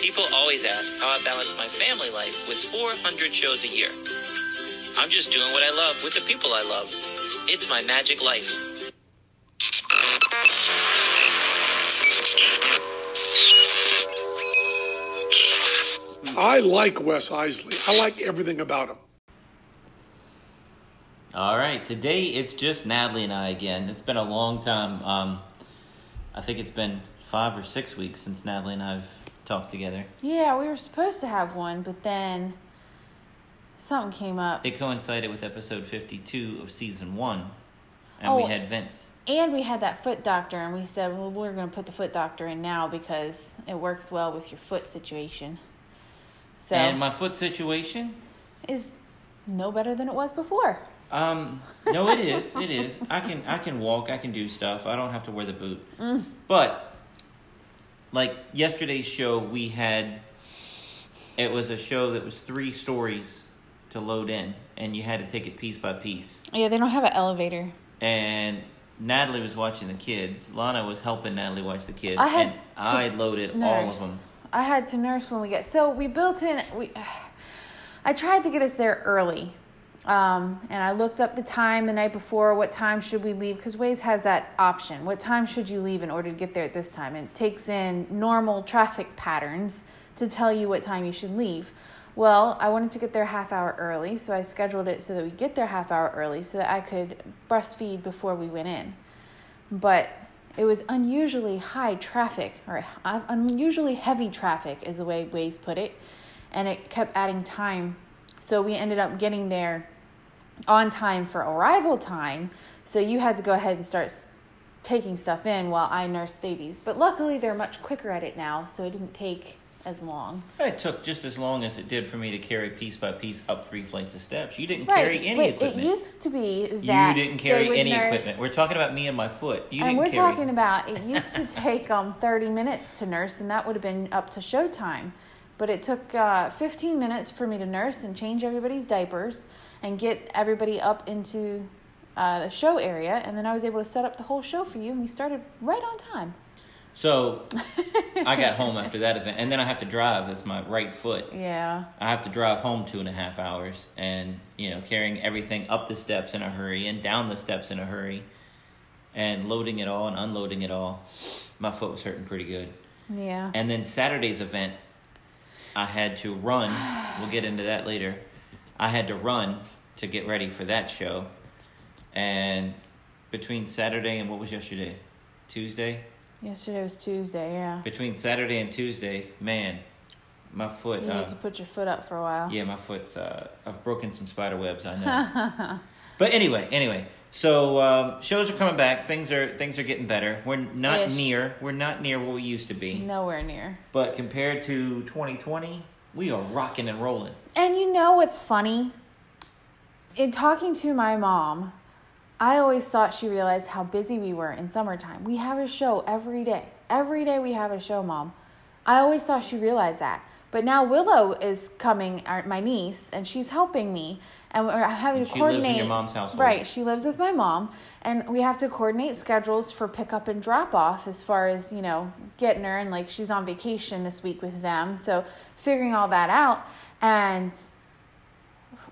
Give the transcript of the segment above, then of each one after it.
People always ask how I balance my family life with 400 shows a year. I'm just doing what I love with the people I love. It's my magic life. I like Wes Eisley. I like everything about him. All right, today it's just Natalie and I again. It's been a long time. I think it's been 5 or 6 weeks since Natalie and I've talked together. Yeah, we were supposed to have one, but then something came up. It coincided with episode 52 of season 1, and we had Vince. And we had that foot doctor, and we said, well, we're going to put the foot doctor in now because it works well with your foot situation. So, and my foot situation is no better than it was before. No, it is. It is. I can walk. I can do stuff. I don't have to wear the boot. But like yesterday's show, we had, it was a show that was 3 stories to load in, and you had to take it piece by piece. Yeah, they don't have an elevator. And Natalie was watching the kids. Lana was helping Natalie watch the kids. I loaded all of them. I had to nurse when we got... So we built in... I tried to get us there early. And I looked up the time the night before. What time should we leave? Because Waze has that option. What time should you leave in order to get there at this time? And it takes in normal traffic patterns to tell you what time you should leave. Well, I wanted to get there half hour early. So I scheduled it so that we get there half hour early so that I could breastfeed before we went in. But... it was unusually high traffic, or unusually heavy traffic is the way Waze put it, and it kept adding time. So we ended up getting there on time for arrival time, so you had to go ahead and start taking stuff in while I nursed babies. But luckily, they're much quicker at it now, so it didn't take as long. It took just as long as it did for me to carry piece by piece up 3 flights of steps. You didn't carry any equipment. It used to be that you didn't carry any equipment. We're talking about me and my foot. Talking about it used to take 30 minutes to nurse, and that would have been up to showtime. But it took 15 minutes for me to nurse and change everybody's diapers and get everybody up into the show area, and then I was able to set up the whole show for you, and we started right on time. So, I got home after that event, and then I have to drive. That's my right foot. Yeah. I have to drive home 2.5 hours, and, carrying everything up the steps in a hurry and down the steps in a hurry, and loading it all and unloading it all. My foot was hurting pretty good. Yeah. And then Saturday's event, I had to run. We'll get into that later. I had to run to get ready for that show. And between Saturday and what was yesterday? Tuesday? Yesterday was Tuesday, yeah. Between Saturday and Tuesday, man, my foot... You need to put your foot up for a while. Yeah, my foot's... I've broken some spider webs, I know. But anyway. So, shows are coming back. Things are getting better. We're not near. We're not near what we used to be. Nowhere near. But compared to 2020, we are rocking and rolling. And you know what's funny? In talking to my mom... I always thought she realized how busy we were in summertime. We have a show every day. Every day we have a show, Mom. I always thought she realized that. But now Willow is coming, my niece, and she's helping me. And we're having to coordinate. She lives in your mom's household. Right. She lives with my mom. And we have to coordinate schedules for pickup and drop-off as far as, getting her. And, she's on vacation this week with them. So figuring all that out. And...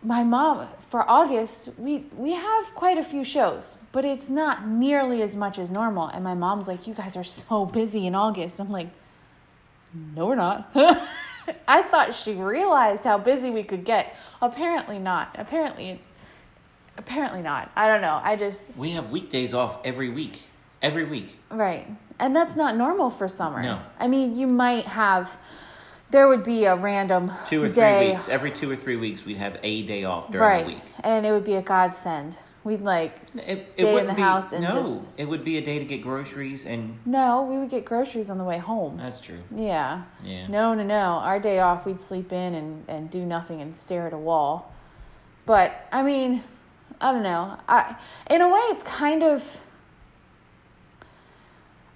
my mom, for August, we have quite a few shows, but it's not nearly as much as normal. And my mom's like, you guys are so busy in August. I'm like, no, we're not. I thought she realized how busy we could get. Apparently not. Apparently not. I don't know. We have weekdays off every week. Every week. Right. And that's not normal for summer. No. I mean, you might have... there would be a random 2 or 3 weeks. Every 2 or 3 weeks, we'd have a day off during the week. And it would be a godsend. We'd stay in the house and just... No, it would be a day to get groceries and... No, we would get groceries on the way home. That's true. Yeah. No. Our day off, we'd sleep in and do nothing and stare at a wall. But, I mean, I don't know. In a way, it's kind of...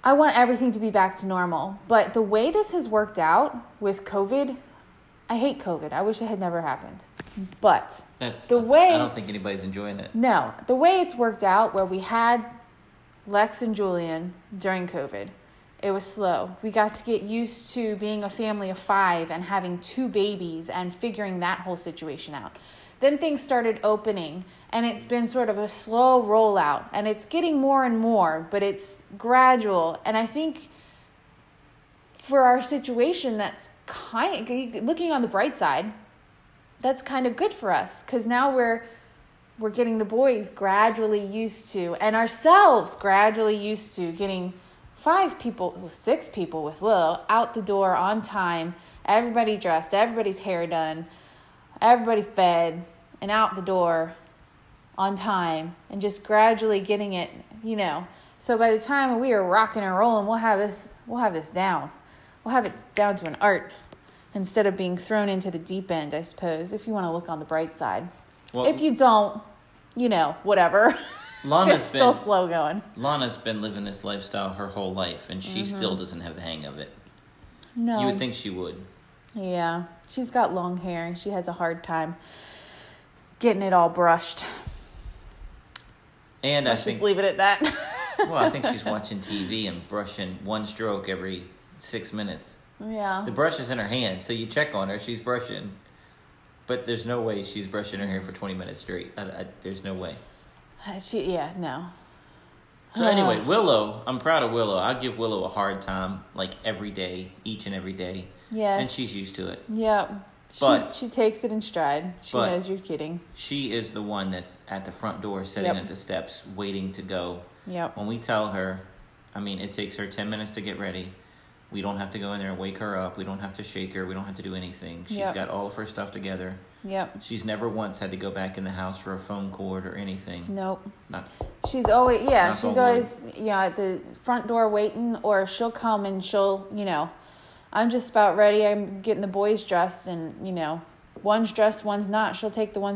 I want everything to be back to normal, but the way this has worked out with COVID, I hate COVID. I wish it had never happened, but I don't think anybody's enjoying it. No, the way it's worked out where we had Lex and Julian during COVID It was slow. We got to get used to being a family of 5 and having 2 babies and figuring that whole situation out. Then things started opening, and it's been sort of a slow rollout, and it's getting more and more, but it's gradual. And I think for our situation, that's kind of, looking on the bright side, that's kind of good for us, because now we're getting the boys gradually used to, and ourselves gradually used to getting 6 people with Willow out the door on time, everybody dressed, everybody's hair done, everybody fed, and out the door on time, and just gradually getting it, you know. So by the time we are rocking and rolling, we'll have this down. We'll have it down to an art instead of being thrown into the deep end, I suppose, if you want to look on the bright side. Well, if you don't, you know, whatever. Lana's still slow going. Lana's been living this lifestyle her whole life, and she still doesn't have the hang of it. No. You would think she would. Yeah. She's got long hair, and she has a hard time getting it all brushed. And Let's I think, just leave it at that. Well, I think she's watching TV and brushing one stroke every 6 minutes. Yeah. The brush is in her hand, so you check on her. She's brushing. But there's no way she's brushing her hair for 20 minutes straight. There's no way. No. So anyway, Willow, I'm proud of Willow. I give Willow a hard time, like every day, each and every day. Yes. And she's used to it. Yeah. But she takes it in stride. She knows you're kidding. She is the one that's at the front door, sitting at the steps, waiting to go. Yep. When we tell her, I mean, it takes her 10 minutes to get ready. We don't have to go in there and wake her up. We don't have to shake her. We don't have to do anything. She's got all of her stuff together. Yep. She's never once had to go back in the house for a phone cord or anything. Nope. She's always at the front door waiting, or she'll come and she'll, you know, I'm just about ready. I'm getting the boys dressed, and, you know, one's dressed, one's not. She'll take the one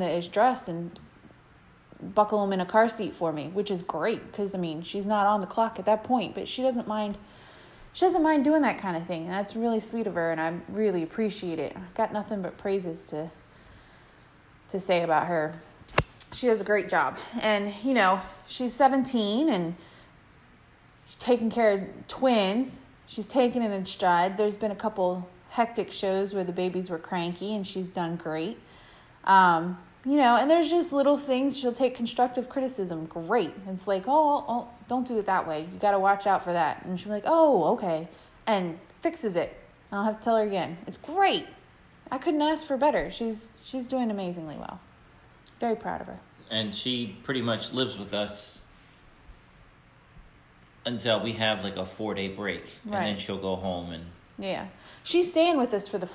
that is dressed and buckle them in a car seat for me, which is great because, I mean, she's not on the clock at that point, but she doesn't mind. She doesn't mind doing that kind of thing, and that's really sweet of her, and I really appreciate it. I've got nothing but praises to say about her. She does a great job, and, you know, she's 17, and she's taking care of twins. She's taking it in stride. There's been a couple hectic shows where the babies were cranky, and she's done great. You know, and there's just little things. She'll take constructive criticism. Great. It's like, oh, don't do it that way. You got to watch out for that. And she'll be like, oh, okay. And fixes it. I'll have to tell her again. It's great. I couldn't ask for better. She's doing amazingly well. Very proud of her. And she pretty much lives with us until we have like a 4-day break. Right. And then she'll go home. And yeah. She's staying with us for the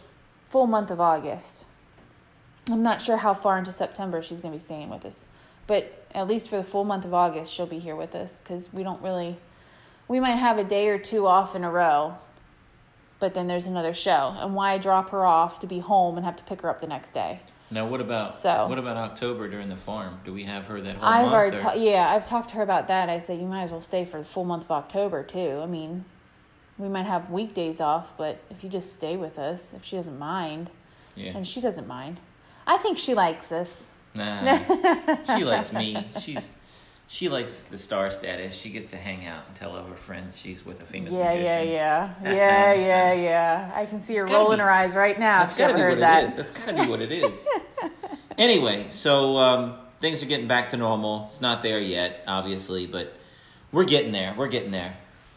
full month of August. I'm not sure how far into September she's going to be staying with us. But at least for the full month of August, she'll be here with us, because we might have a day or two off in a row, but then there's another show. And why drop her off to be home and have to pick her up the next day? Now, what about October during the farm? Do we have her that whole month? I've talked to her about that. I said, you might as well stay for the full month of October, too. I mean, we might have weekdays off, but if you just stay with us, if she doesn't mind. Yeah. And she doesn't mind. I think she likes us. Nah, she likes me. She likes the star status. She gets to hang out and tell all her friends she's with a famous magician. Yeah. I can see her rolling her eyes right now. If she ever heard that. That's gotta be what it is. Anyway, so things are getting back to normal. It's not there yet, obviously, but we're getting there.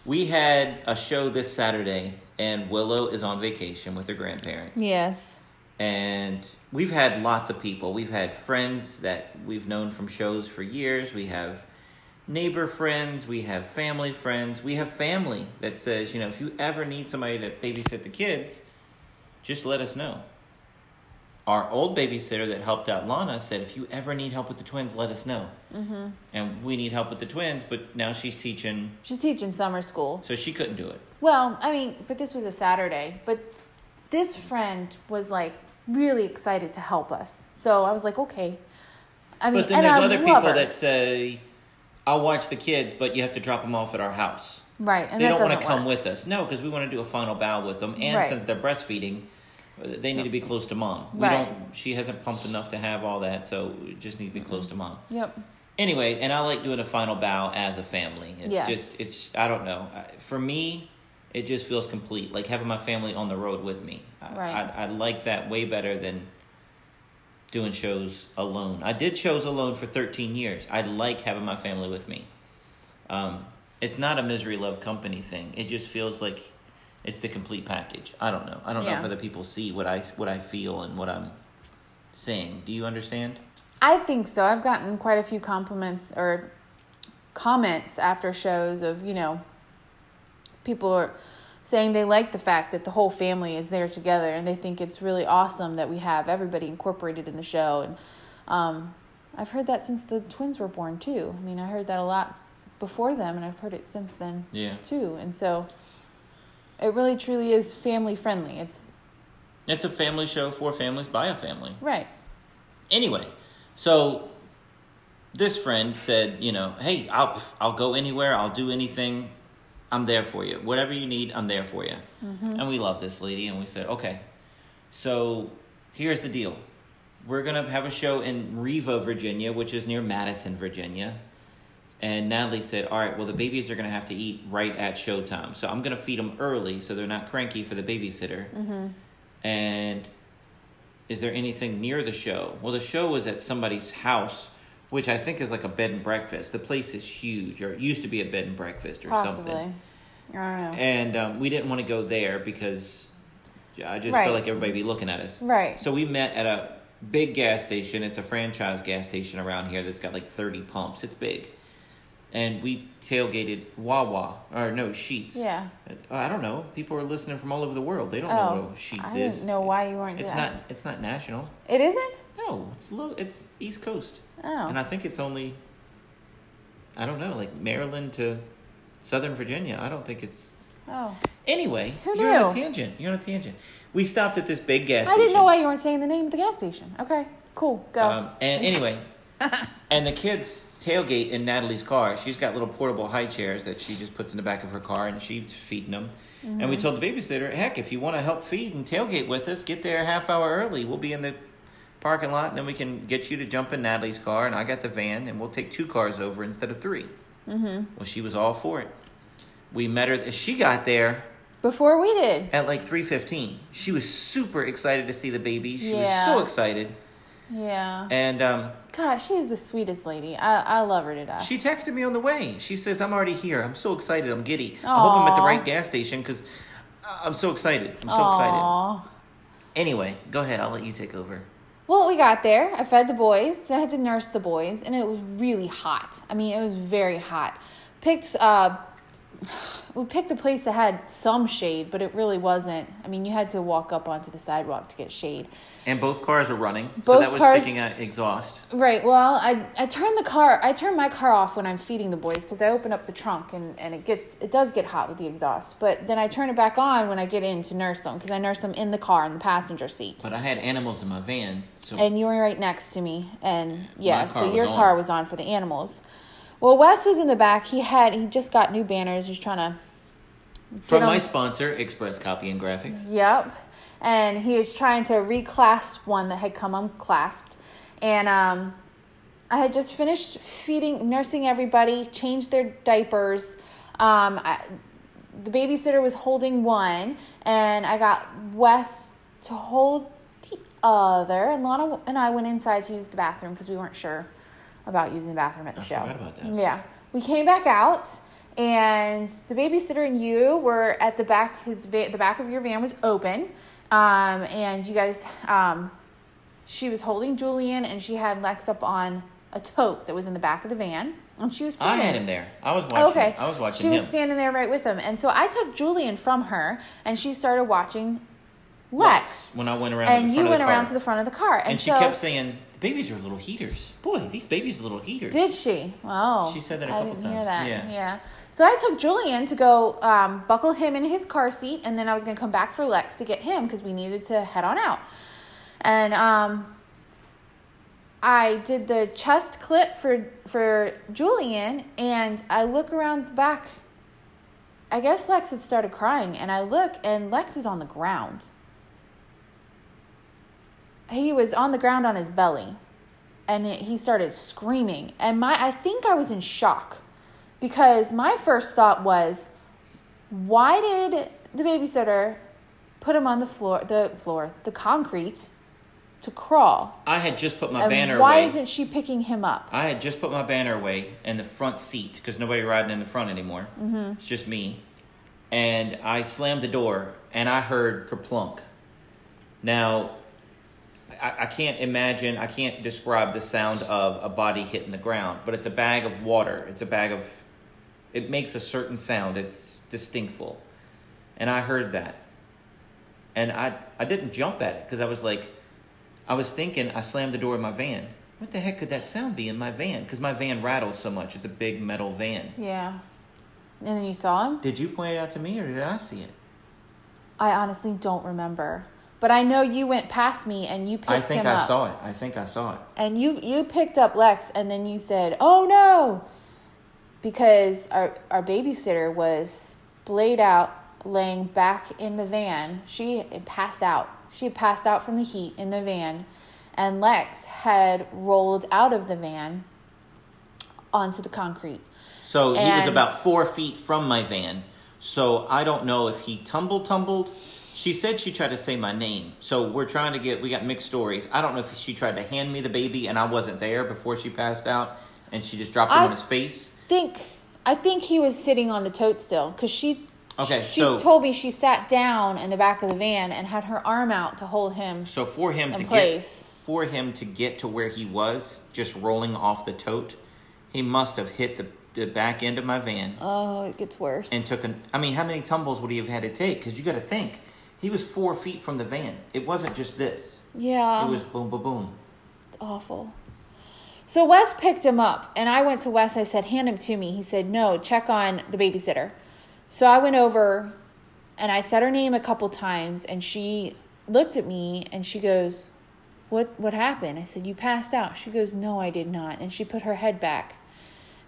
We had a show this Saturday, and Willow is on vacation with her grandparents. Yes. And we've had lots of people. We've had friends that we've known from shows for years. We have neighbor friends. We have family friends. We have family that says, you know, if you ever need somebody to babysit the kids, just let us know. Our old babysitter that helped out Lana said, if you ever need help with the twins, let us know. Mm-hmm. And we need help with the twins, but now she's teaching. She's teaching summer school. So she couldn't do it. Well, I mean, but this was a Saturday. But this friend was like, really excited to help us. So I was like, okay. I mean, but then there's other people that say, I'll watch the kids, but you have to drop them off at our house. Right. And they don't want to come with us. No, because we want to do a final bow with them. And since they're breastfeeding, they need to be close to mom. She hasn't pumped enough to have all that, so we just need to be close to mom. Yep. Anyway, and I like doing a final bow as a family. It's just, it's, I don't know. For me, it just feels complete. Like having my family on the road with me. I like that way better than doing shows alone. I did shows alone for 13 years. I like having my family with me. It's not a misery love company thing. It just feels like it's the complete package. I don't know. I don't know if other people see what I feel and what I'm saying. Do you understand? I think so. I've gotten quite a few compliments or comments after shows of, people are saying they like the fact that the whole family is there together and they think it's really awesome that we have everybody incorporated in the show. And I've heard that since the twins were born too. I mean, I heard that a lot before them and I've heard it since then too. And so it really truly is family friendly. It's a family show for families by a family. Right. Anyway, so this friend said, hey, I'll go anywhere. I'll do anything. I'm there for you. Whatever you need, I'm there for you. Mm-hmm. And we love this lady. And we said, okay, so here's the deal. We're going to have a show in Riva, Virginia, which is near Madison, Virginia. And Natalie said, all right, well, the babies are going to have to eat right at showtime. So I'm going to feed them early so they're not cranky for the babysitter. Mm-hmm. And is there anything near the show? Well, the show was at somebody's house, which I think is like a bed and breakfast. The place is huge, or it used to be a bed and breakfast or something. Possibly. I don't know. And we didn't want to go there because I just feel like everybody would be looking at us. Right. So we met at a big gas station. It's a franchise gas station around here that's got like 30 pumps. It's big. And we tailgated Wawa, or no, Sheetz. Yeah. I don't know. People are listening from all over the world. They don't know what Sheetz is. I didn't know why you weren't doing that. It's not national. It isn't? No. It's East Coast. Oh. And I think it's only, I don't know, like Maryland to Southern Virginia. I don't think it's. Oh. Anyway. Who knew? You're on a tangent. We stopped at this big gas station. I didn't know why you weren't saying the name of the gas station. Okay. Cool. Go. And anyway. And the kids tailgate in Natalie's car. She's got little portable high chairs that she just puts in the back of her car, and she's feeding them. Mm-hmm. And we told the babysitter, heck, if you want to help feed and tailgate with us, get there a half hour early. We'll be in the parking lot, and then we can get you to jump in Natalie's car, and I got the van, and we'll take 2 cars over instead of 3. Mm-hmm. Well, she was all for it. We met her. She got there. Before we did. At like 3:15. She was super excited to see the baby. She was so excited. Yeah. And God, she is the sweetest lady. I love her to death. She texted me on the way. She says, I'm already here. I'm so excited. I'm giddy. Aww. I hope I'm at the right gas station because I'm so excited. I'm so excited. Anyway, go ahead. I'll let you take over. Well, we got there. I fed the boys. I had to nurse the boys. And it was really hot. I mean, it was very hot. We picked a place that had some shade, but it really wasn't. I mean, you had to walk up onto the sidewalk to get shade. And both cars are running, so that was sticking out exhaust. Right. Well, I turn my car off when I'm feeding the boys because I open up the trunk and it does get hot with the exhaust. But then I turn it back on when I get in to nurse them because I nurse them in the car in the passenger seat. But I had animals in my van, so and you were right next to me, and your car was on for the animals. Well, Wes was in the back. He just got new banners. He's trying to from my sponsor, Express Copy and Graphics. Yep. And he was trying to reclasp one that had come unclasped. And I had just finished nursing everybody, changed their diapers. The babysitter was holding one, and I got Wes to hold the other. And Lana and I went inside to use the bathroom because we weren't sure about using the bathroom at the show. I forgot about that. Yeah. We came back out, and the babysitter and you were at the back. The back of your van was open, and you guys, she was holding Julian, and she had Lex up on a tote that was in the back of the van, and she was standing. I had him there. I was watching She was standing there right with him, and so I took Julian from her, and she started watching Lex. When I went around and to the front of the car. And you went around to the front of the car. And she kept saying, the babies are little heaters. Boy, these babies are little heaters. Did she? Wow. She said that a couple times. I didn't hear that. Yeah. So I took Julian to go buckle him in his car seat, and then I was going to come back for Lex to get him because we needed to head on out. And I did the chest clip for Julian, and I look around the back. I guess Lex had started crying, and I look, and Lex is on the ground. He was on the ground on his belly. and he started screaming. And I think I was in shock, because my first thought was, why did the babysitter put him on the concrete to crawl? I had just put my banner away. Why isn't she picking him up? I had just put my banner away in the front seat, because nobody riding in the front anymore. Mm-hmm. It's just me. And I slammed the door, and I heard kerplunk. Now, I can't imagine, I can't describe the sound of a body hitting the ground, but it's a bag of water. It makes a certain sound. It's distinctful. And I heard that. And I didn't jump at it, because I was thinking I slammed the door of my van. What the heck could that sound be in my van? Because my van rattles so much. It's a big metal van. Yeah. And then you saw him? Did you point it out to me, or did I see it? I honestly don't remember. But I know you went past me and you picked him up. I think I saw it. And you picked up Lex, and then you said, oh, no. Because our babysitter was splayed out, laying back in the van. She had passed out. She had passed out from the heat in the van. And Lex had rolled out of the van onto the concrete. So he was about 4 feet from my van. So I don't know if he tumbled. She said she tried to say my name. So we got mixed stories. I don't know if she tried to hand me the baby and I wasn't there before she passed out, and she just dropped him on his face. I think he was sitting on the tote still, because she told me she sat down in the back of the van and had her arm out to hold him. So for him to get to where he was, just rolling off the tote, he must have hit the back end of my van. Oh, it gets worse. And how many tumbles would he have had to take? Because you got to think. He was 4 feet from the van. It wasn't just this. Yeah. It was boom, boom, boom. It's awful. So Wes picked him up, and I went to Wes. I said, hand him to me. He said, no, check on the babysitter. So I went over, and I said her name a couple times, and she looked at me, and she goes, what happened? I said, you passed out. She goes, no, I did not. And she put her head back.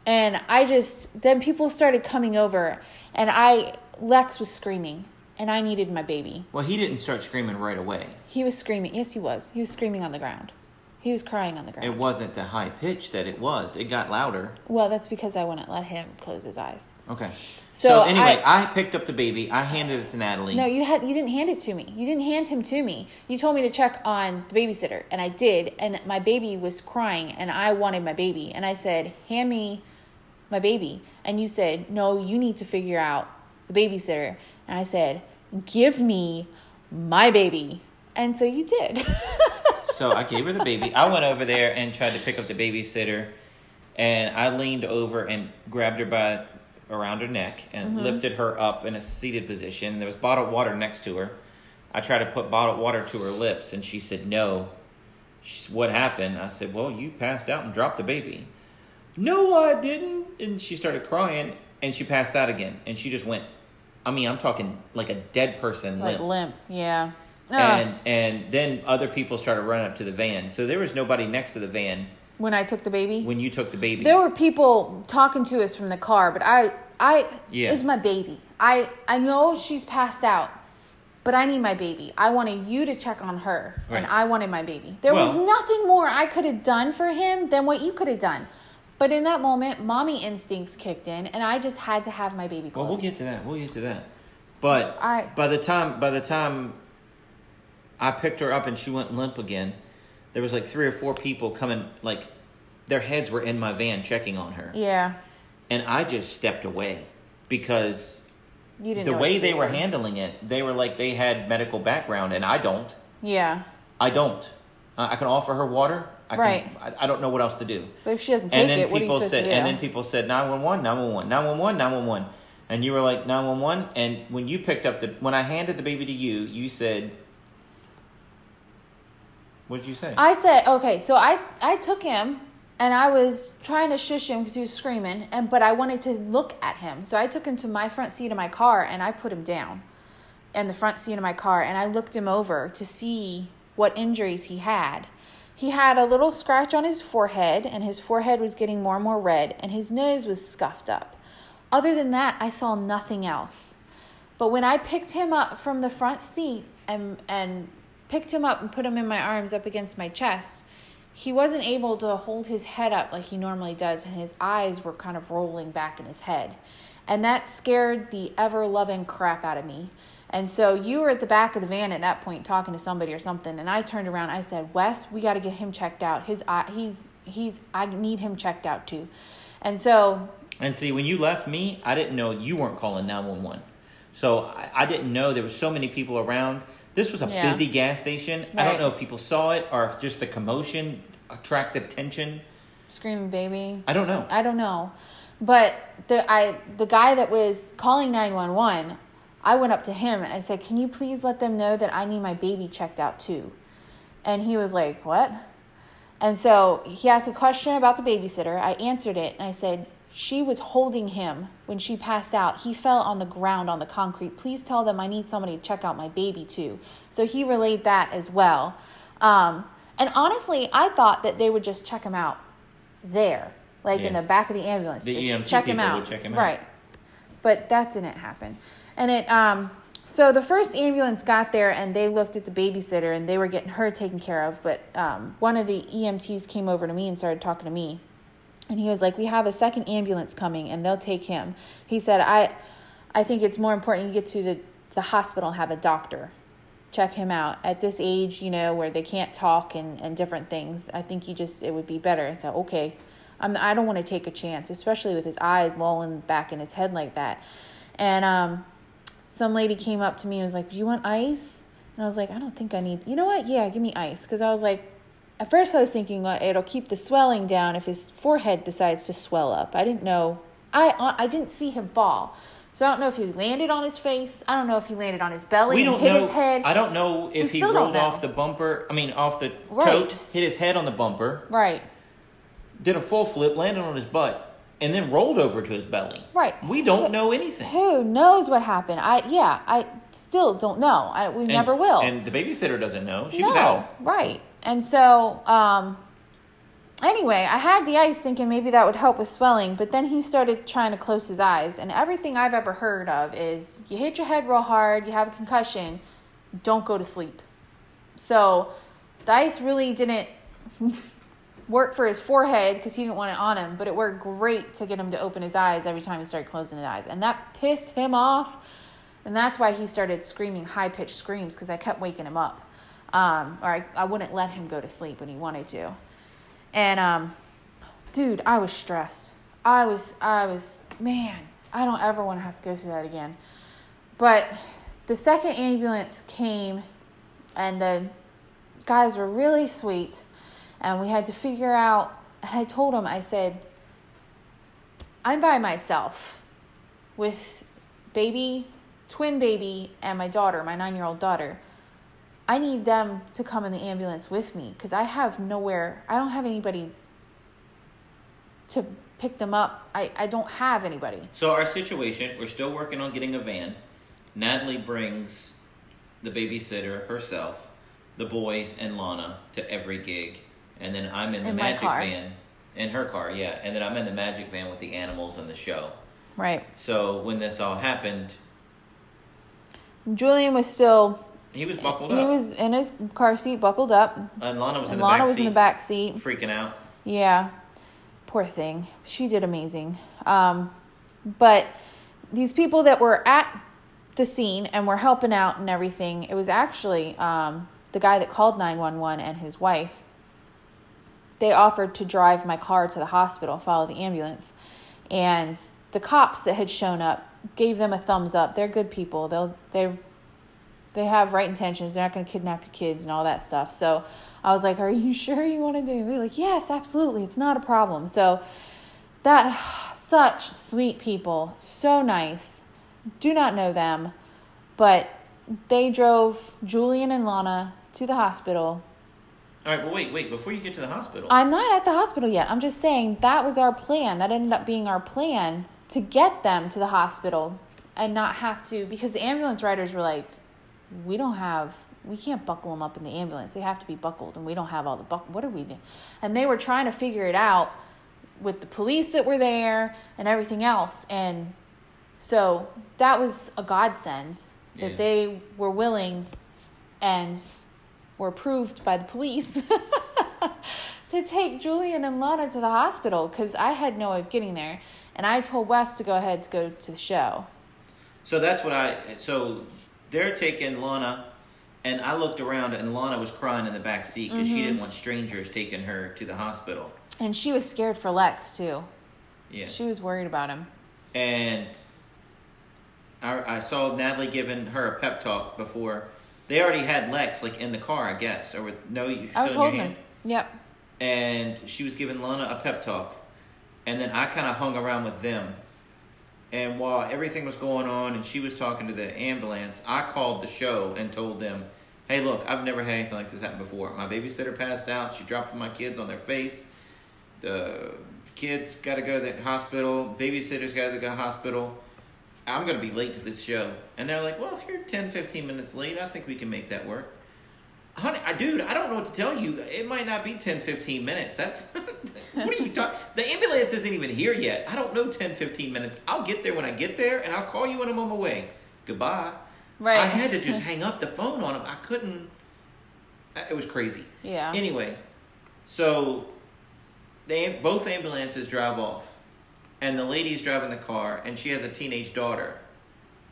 And then people started coming over, and Lex was screaming. And I needed my baby. Well, he didn't start screaming right away. He was screaming. Yes, he was. He was screaming on the ground. He was crying on the ground. It wasn't the high pitch that it was. It got louder. Well, that's because I wouldn't let him close his eyes. Okay. So anyway, I picked up the baby. I handed it to Natalie. No, you didn't hand it to me. You didn't hand him to me. You told me to check on the babysitter, and I did. And my baby was crying, and I wanted my baby. And I said, hand me my baby. And you said, no, you need to figure out the babysitter. And I said, give me my baby. And so you did. So I gave her the baby. I went over there and tried to pick up the babysitter. And I leaned over and grabbed her around her neck and lifted her up in a seated position. And there was bottled water next to her. I tried to put bottled water to her lips, and she said, no. She said, what happened? I said, well, you passed out and dropped the baby. No, I didn't. And she started crying, and she passed out again. And she just went. I mean, I'm talking like a dead person. Like limp. Yeah. Oh. And then other people started running up to the van. So there was nobody next to the van. When I took the baby? When you took the baby. There were people talking to us from the car, but it was my baby. I know she's passed out, but I need my baby. I wanted you to check on her, right. And I wanted my baby. There was nothing more I could have done for him than what you could have done. But in that moment, mommy instincts kicked in, and I just had to have my baby close. Well, we'll get to that. But by the time I picked her up and she went limp again, there was like 3 or 4 people coming, like their heads were in my van checking on her. Yeah. And I just stepped away because the way they were handling it, they were like they had medical background, and I don't. Yeah. I don't. I can offer her water. I don't know what else to do. But if she doesn't take it, what are you supposed to do? And then people said, 911, 911, 911, 911. And you were like, 911. And when you picked up when I handed the baby to you, you said, what did you say? I said, okay, so I took him, and I was trying to shush him because he was screaming, but I wanted to look at him. So I took him to my front seat of my car, and I put him down in the front seat of my car, and I looked him over to see what injuries he had. He had a little scratch on his forehead, and his forehead was getting more and more red, and his nose was scuffed up. Other than that, I saw nothing else. But when I picked him up from the front seat and picked him up and put him in my arms up against my chest, he wasn't able to hold his head up like he normally does, and his eyes were kind of rolling back in his head. And that scared the ever-loving crap out of me. And so you were at the back of the van at that point talking to somebody or something, and I turned around. I said, "Wes, we got to get him checked out. I need him checked out too." And so. And see, when you left me, I didn't know you weren't calling 911. So I didn't know there were so many people around. This was a busy gas station. Right. I don't know if people saw it or if just the commotion attracted attention. Screaming baby. I don't know. But the guy that was calling 911, I went up to him and I said, "Can you please let them know that I need my baby checked out too?" And he was like, "What?" And so he asked a question about the babysitter. I answered it and I said, "She was holding him when she passed out. He fell on the ground on the concrete. Please tell them I need somebody to check out my baby too." So he relayed that as well. And honestly, I thought that they would just check him out there, in the back of the ambulance. The EMT people would check him out. Right. But that didn't happen. And it so the first ambulance got there, and they looked at the babysitter, and they were getting her taken care of. But one of the EMTs came over to me and started talking to me. And he was like, "We have a second ambulance coming, and they'll take him." He said, I think it's more important you get to the hospital and have a doctor check him out. At this age, where they can't talk and different things, I think it would be better." I said, "Okay, I don't want to take a chance," especially with his eyes lolling back in his head like that. And some lady came up to me and was like, "Do you want ice?" And I was like, "I don't think I need, yeah, give me ice." Because I was like, at first I was thinking, well, it'll keep the swelling down if his forehead decides to swell up. I didn't know. I didn't see him fall. So I don't know if he landed on his face. I don't know if he landed on his belly and hit his head. I don't know if he rolled off the bumper. I mean, off the tote, hit his head on the bumper. Right. Did a full flip, landed on his butt, and then rolled over to his belly. Right. We don't know anything. Who knows what happened? I still don't know. We never will. And the babysitter doesn't know. She was out. Right. And so, anyway, I had the ice thinking maybe that would help with swelling, but then he started trying to close his eyes. And everything I've ever heard of is you hit your head real hard, you have a concussion, don't go to sleep. So the ice really didn't work for his forehead because he didn't want it on him, but it worked great to get him to open his eyes every time he started closing his eyes. And that pissed him off. And that's why he started screaming high-pitched screams, because I kept waking him up. I wouldn't let him go to sleep when he wanted to. And, dude, I was stressed. Man, I don't ever want to have to go through that again. But the second ambulance came, and the guys were really sweet, and we had to figure out, and I told him, I said, "I'm by myself with twin baby and my daughter, my 9-year-old daughter. I need them to come in the ambulance with me because I don't have anybody to pick them up. I don't have anybody." So our situation, we're still working on getting a van. Natalie brings the babysitter herself, the boys, and Lana to every gig. And then I'm in the magic van. In her car, yeah. And then I'm in the magic van with the animals and the show. Right. So when this all happened, Julian was still... He was buckled up. He was in his car seat, buckled up. And Lana was in the back seat. Freaking out. Yeah. Poor thing. She did amazing. But these people that were at the scene and were helping out and everything, it was actually the guy that called 911 and his wife. They offered to drive my car to the hospital, follow the ambulance. And the cops that had shown up gave them a thumbs up. They're good people. They have right intentions. They're not going to kidnap your kids and all that stuff. So I was like, "Are you sure you want to do it?" They're like, "Yes, absolutely. It's not a problem." So such sweet people, so nice. Do not know them, but they drove Julian and Lana to the hospital. All right, but wait. Before you get to the hospital. I'm not at the hospital yet. I'm just saying that was our plan. That ended up being our plan to get them to the hospital and not have to, because the ambulance riders were like, we can't buckle them up in the ambulance. They have to be buckled, and we don't have all the what are we doing? And they were trying to figure it out with the police that were there and everything else. And so that was a godsend that they were willing and were approved by the police to take Julian and Lana to the hospital because I had no way of getting there. And I told Wes to go ahead to go to the show. So that's what so they're taking Lana, and I looked around, and Lana was crying in the back seat because she didn't want strangers taking her to the hospital. And she was scared for Lex, too. Yeah. She was worried about him. And I saw Natalie giving her a pep talk before. They already had Lex, like, in the car, I guess. Or with, no, you still I was in holding your hand. Him. Yep. And she was giving Lana a pep talk. And then I kind of hung around with them. And while everything was going on and she was talking to the ambulance, I called the show and told them, hey, look, I've never had anything like this happen before. My babysitter passed out. She dropped my kids on their face. The kids got to go to the hospital. Babysitter's got to go to the hospital. I'm going to be late to this show. And they're like, well, if you're 10, 15 minutes late, I think we can make that work. Honey, dude, I don't know what to tell you. It might not be 10, 15 minutes. That's, what are you talking? The ambulance isn't even here yet. I don't know 10, 15 minutes. I'll get there when I get there, and I'll call you when I'm on my way. Goodbye. Right. I had to just hang up the phone on him. I couldn't. It was crazy. Yeah. Anyway, so both ambulances drive off, and the lady's driving the car, and she has a teenage daughter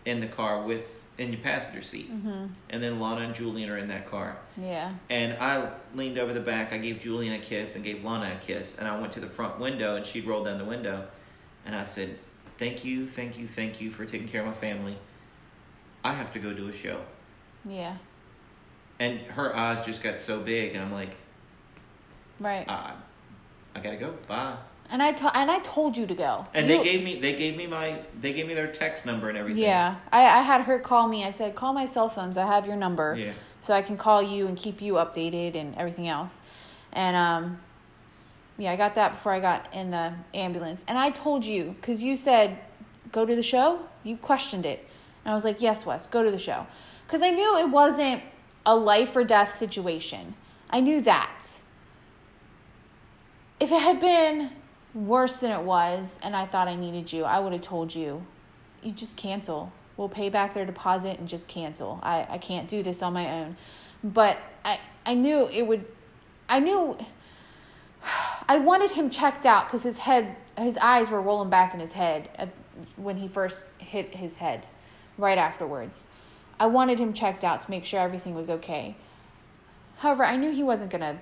in the car with in the passenger seat. Mm-hmm. And then Lana and Julian are in that car. Yeah. And I leaned over the back. I gave Julian a kiss and gave Lana a kiss. And I went to the front window and she rolled down the window. And I said, thank you for taking care of my family. I have to go do a show. Yeah. And her eyes just got so big. And I'm like, right. I gotta go. Bye. And I told you to go. And you, they gave me their text number and everything. Yeah, I had her call me. I said, call my cell phone, so I have your number. Yeah. So I can call you and keep you updated and everything else. And yeah, I got that before I got in the ambulance. And I told you because you said go to the show. You questioned it, and I was like, yes, Wes, go to the show, because I knew it wasn't a life or death situation. I knew that. If it had been worse than it was, and I thought I needed you, I would have told you, you just cancel. We'll pay back their deposit and just cancel. I can't do this on my own. But I wanted him checked out because his eyes were rolling back in his head when he first hit his head right afterwards. I wanted him checked out to make sure everything was okay. However, I knew he wasn't going to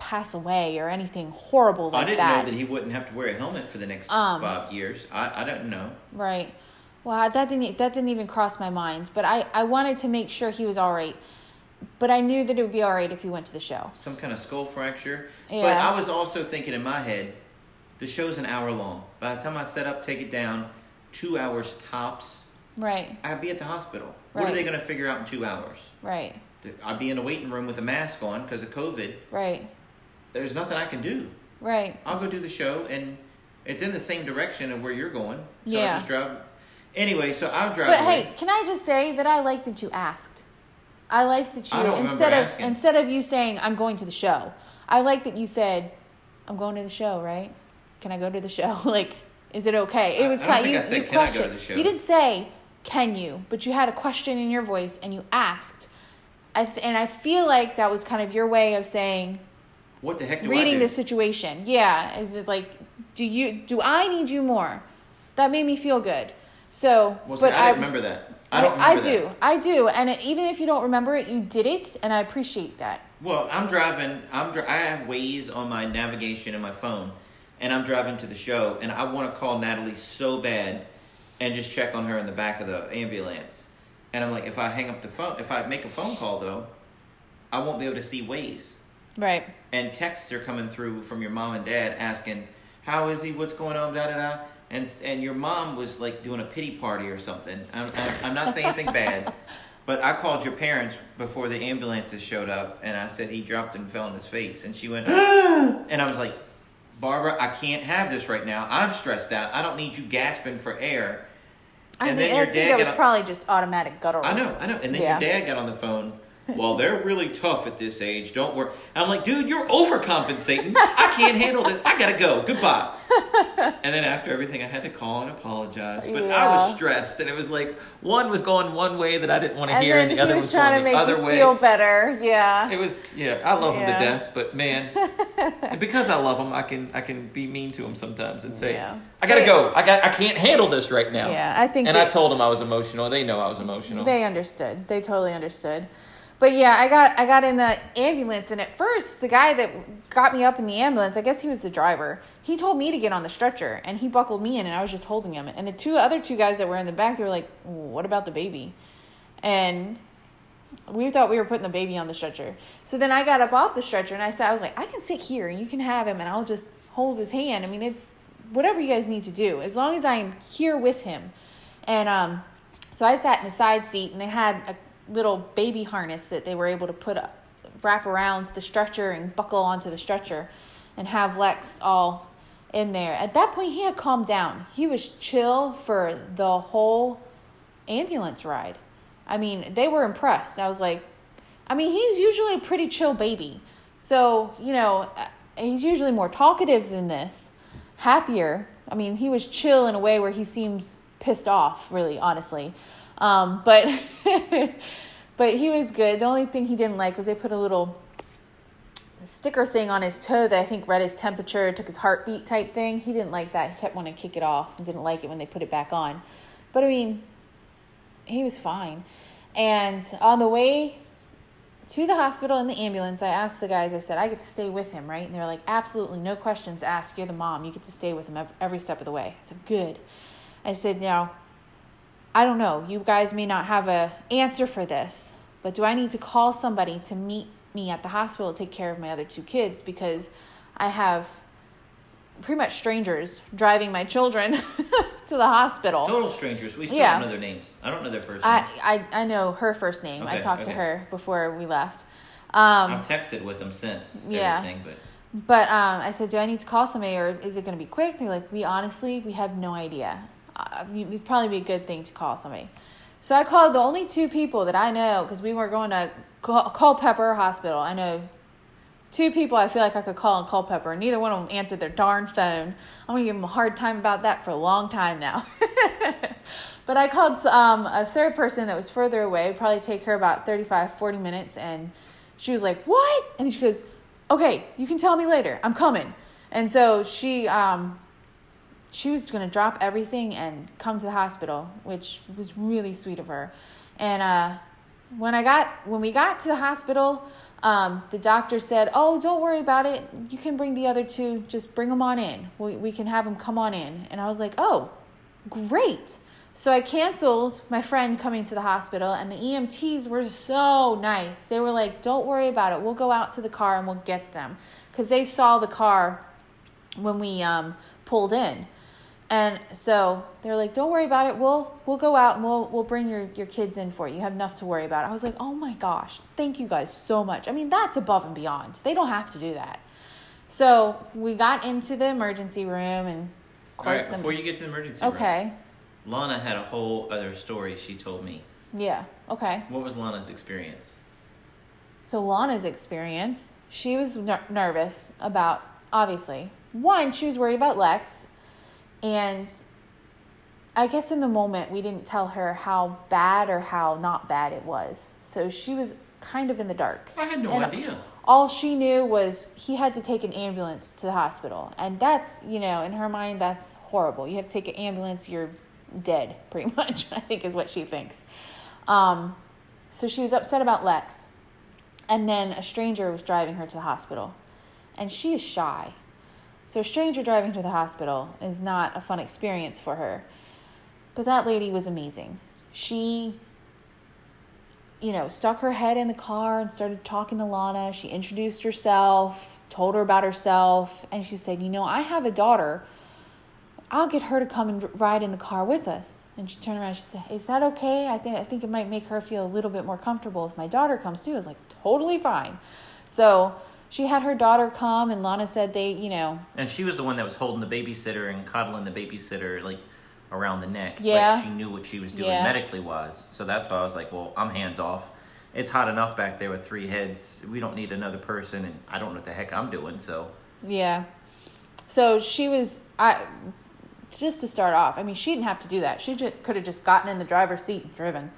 pass away or anything horrible like that. I didn't know that he wouldn't have to wear a helmet for the next 5 years. I don't know. Right. Well, that didn't even cross my mind. But I wanted to make sure he was all right. But I knew that it would be all right if he went to the show. Some kind of skull fracture. Yeah. But I was also thinking in my head, the show's an hour long. By the time I set up, take it down, 2 hours tops. Right. I'd be at the hospital. Right. What are they going to figure out in 2 hours? Right. I'd be in a waiting room with a mask on because of COVID. Right. There's nothing I can do. Right. I'll go do the show, and it's in the same direction of where you're going. So yeah. I'll just drive. Anyway, so I'll drive. But away. Hey, can I just say that I like that you asked. I like that you instead of you saying I'm going to the show. I like that you said I'm going to the show, right? Can I go to the show? Like, is it okay? It was kind of you. I said, can I go to the show? You didn't say can you, but you had a question in your voice and you asked. And I feel like that was kind of your way of saying, what the heck do I do? Reading the situation. Yeah. Is it like, do I need you more? That made me feel good. So, well, but see, I remember that. I don't remember that. I do. And even if you don't remember it, you did it. And I appreciate that. Well, I'm driving. I have Waze on my navigation and my phone. And I'm driving to the show. And I want to call Natalie so bad and just check on her in the back of the ambulance. And I'm like, if I hang up the phone, if I make a phone call, though, I won't be able to see Waze. Right. And texts are coming through from your mom and dad asking, how is he? What's going on? Da da da. And your mom was like doing a pity party or something. I'm not saying anything bad, but I called your parents before the ambulances showed up, and I said he dropped and fell on his face, and she went, and I was like, Barbara, I can't have this right now. I'm stressed out. I don't need you gasping for air. And I think that was probably just automatic guttural. I know. And then your dad got on the phone. well, they're really tough at this age. Don't worry. I'm like, dude, you're overcompensating. I can't handle this. I got to go. Goodbye. And then after everything, I had to call and apologize. But yeah. I was stressed. And it was like one was going one way that I didn't want to hear. And the other was going the other way. And he was trying to make you feel better. Yeah. It was, yeah, I love him to death. But, man, and because I love him, I can be mean to him sometimes and say, I got to go. I can't handle this right now. Yeah, I think. And I told him I was emotional. They know I was emotional. They understood. They totally understood. But yeah, I got in the ambulance, and at first, the guy that got me up in the ambulance, I guess he was the driver, he told me to get on the stretcher, and he buckled me in, and I was just holding him. And the other two guys that were in the back, they were like, what about the baby? And we thought we were putting the baby on the stretcher. So then I got up off the stretcher, and I was like, I can sit here, and you can have him, and I'll just hold his hand. I mean, it's whatever you guys need to do, as long as I'm here with him. And so I sat in the side seat, and they had a little baby harness that they were able to wrap around the stretcher and buckle onto the stretcher and have Lex all in there. At that point, he had calmed down. He was chill for the whole ambulance ride. I mean, they were impressed. I was like, I mean, he's usually a pretty chill baby. So, you know, he's usually more talkative than this, happier. I mean, he was chill in a way where he seems pissed off, really, honestly. But he was good. The only thing he didn't like was they put a little sticker thing on his toe that I think read his temperature, took his heartbeat type thing. He didn't like that. He kept wanting to kick it off and didn't like it when they put it back on. But, I mean, he was fine. And on the way to the hospital in the ambulance, I asked the guys, I said, I get to stay with him, right? And they were like, absolutely, no questions asked. You're the mom. You get to stay with him every step of the way. I said, good. I said, now, I don't know, you guys may not have an answer for this, but do I need to call somebody to meet me at the hospital to take care of my other two kids? Because I have pretty much strangers driving my children to the hospital. Total strangers. We still don't know their names. I don't know their first name. I know her first name. Okay, I talked to her before we left. I've texted with them since. Yeah. Everything, but I said, do I need to call somebody or is it going to be quick? They're like, we honestly have no idea. It'd probably be a good thing to call somebody. So I called the only two people that I know, because we were going to Culpeper Hospital. I know two people I feel like I could call in Culpeper. Neither one of them answered their darn phone. I'm going to give them a hard time about that for a long time now. But I called a third person that was further away. It'd probably take her about 35, 40 minutes. And she was like, what? And then she goes, okay, you can tell me later. I'm coming. And so she was going to drop everything and come to the hospital, which was really sweet of her. And when we got to the hospital, the doctor said, oh, don't worry about it. You can bring the other two. Just bring them on in. We can have them come on in. And I was like, oh, great. So I canceled my friend coming to the hospital, and the EMTs were so nice. They were like, don't worry about it. We'll go out to the car and we'll get them, because they saw the car when we pulled in. And so they're like, don't worry about it. We'll go out and we'll bring your kids in for you. You have enough to worry about. I was like, oh my gosh, thank you guys so much. I mean, that's above and beyond. They don't have to do that. So we got into the emergency room, and of course, all right, before you get to the emergency room, Lana had a whole other story she told me. Yeah. Okay. What was Lana's experience? So Lana's experience, she was nervous about, obviously, one, she was worried about Lex. And I guess in the moment, we didn't tell her how bad or how not bad it was. So she was kind of in the dark. I had no idea. All she knew was he had to take an ambulance to the hospital. And that's, you know, in her mind, that's horrible. You have to take an ambulance, you're dead, pretty much, I think is what she thinks. So she was upset about Lex. And then a stranger was driving her to the hospital. And she is shy. So a stranger driving to the hospital is not a fun experience for her. But that lady was amazing. She, you know, stuck her head in the car and started talking to Lana. She introduced herself, told her about herself. And she said, you know, I have a daughter. I'll get her to come and ride in the car with us. And she turned around and she said, is that okay? I think it might make her feel a little bit more comfortable if my daughter comes too. I was like, totally fine. So she had her daughter come, and Lana said they, you know. And she was the one that was holding the babysitter and coddling the babysitter, like, around the neck. Yeah. Like, she knew what she was doing medically-wise. So that's why I was like, well, I'm hands-off. it's hot enough back there with three heads. We don't need another person, and I don't know what the heck I'm doing, so. Yeah. So she was, just to start off, I mean, she didn't have to do that. She could have just gotten in the driver's seat and driven.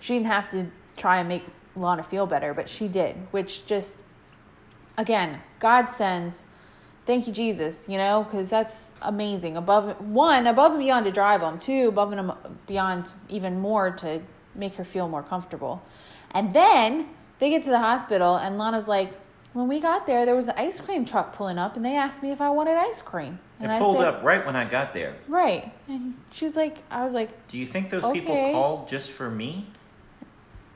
She didn't have to try and make Lana feel better, but she did, which just, again, God sends. Thank you, Jesus, you know, because that's amazing. Above and beyond to drive them. Two, above and beyond even more to make her feel more comfortable. And then they get to the hospital, and Lana's like, when we got there, there was an ice cream truck pulling up, and they asked me if I wanted ice cream. And it pulled up right when I got there. Right. And she was like, I was like, do you think those people called just for me?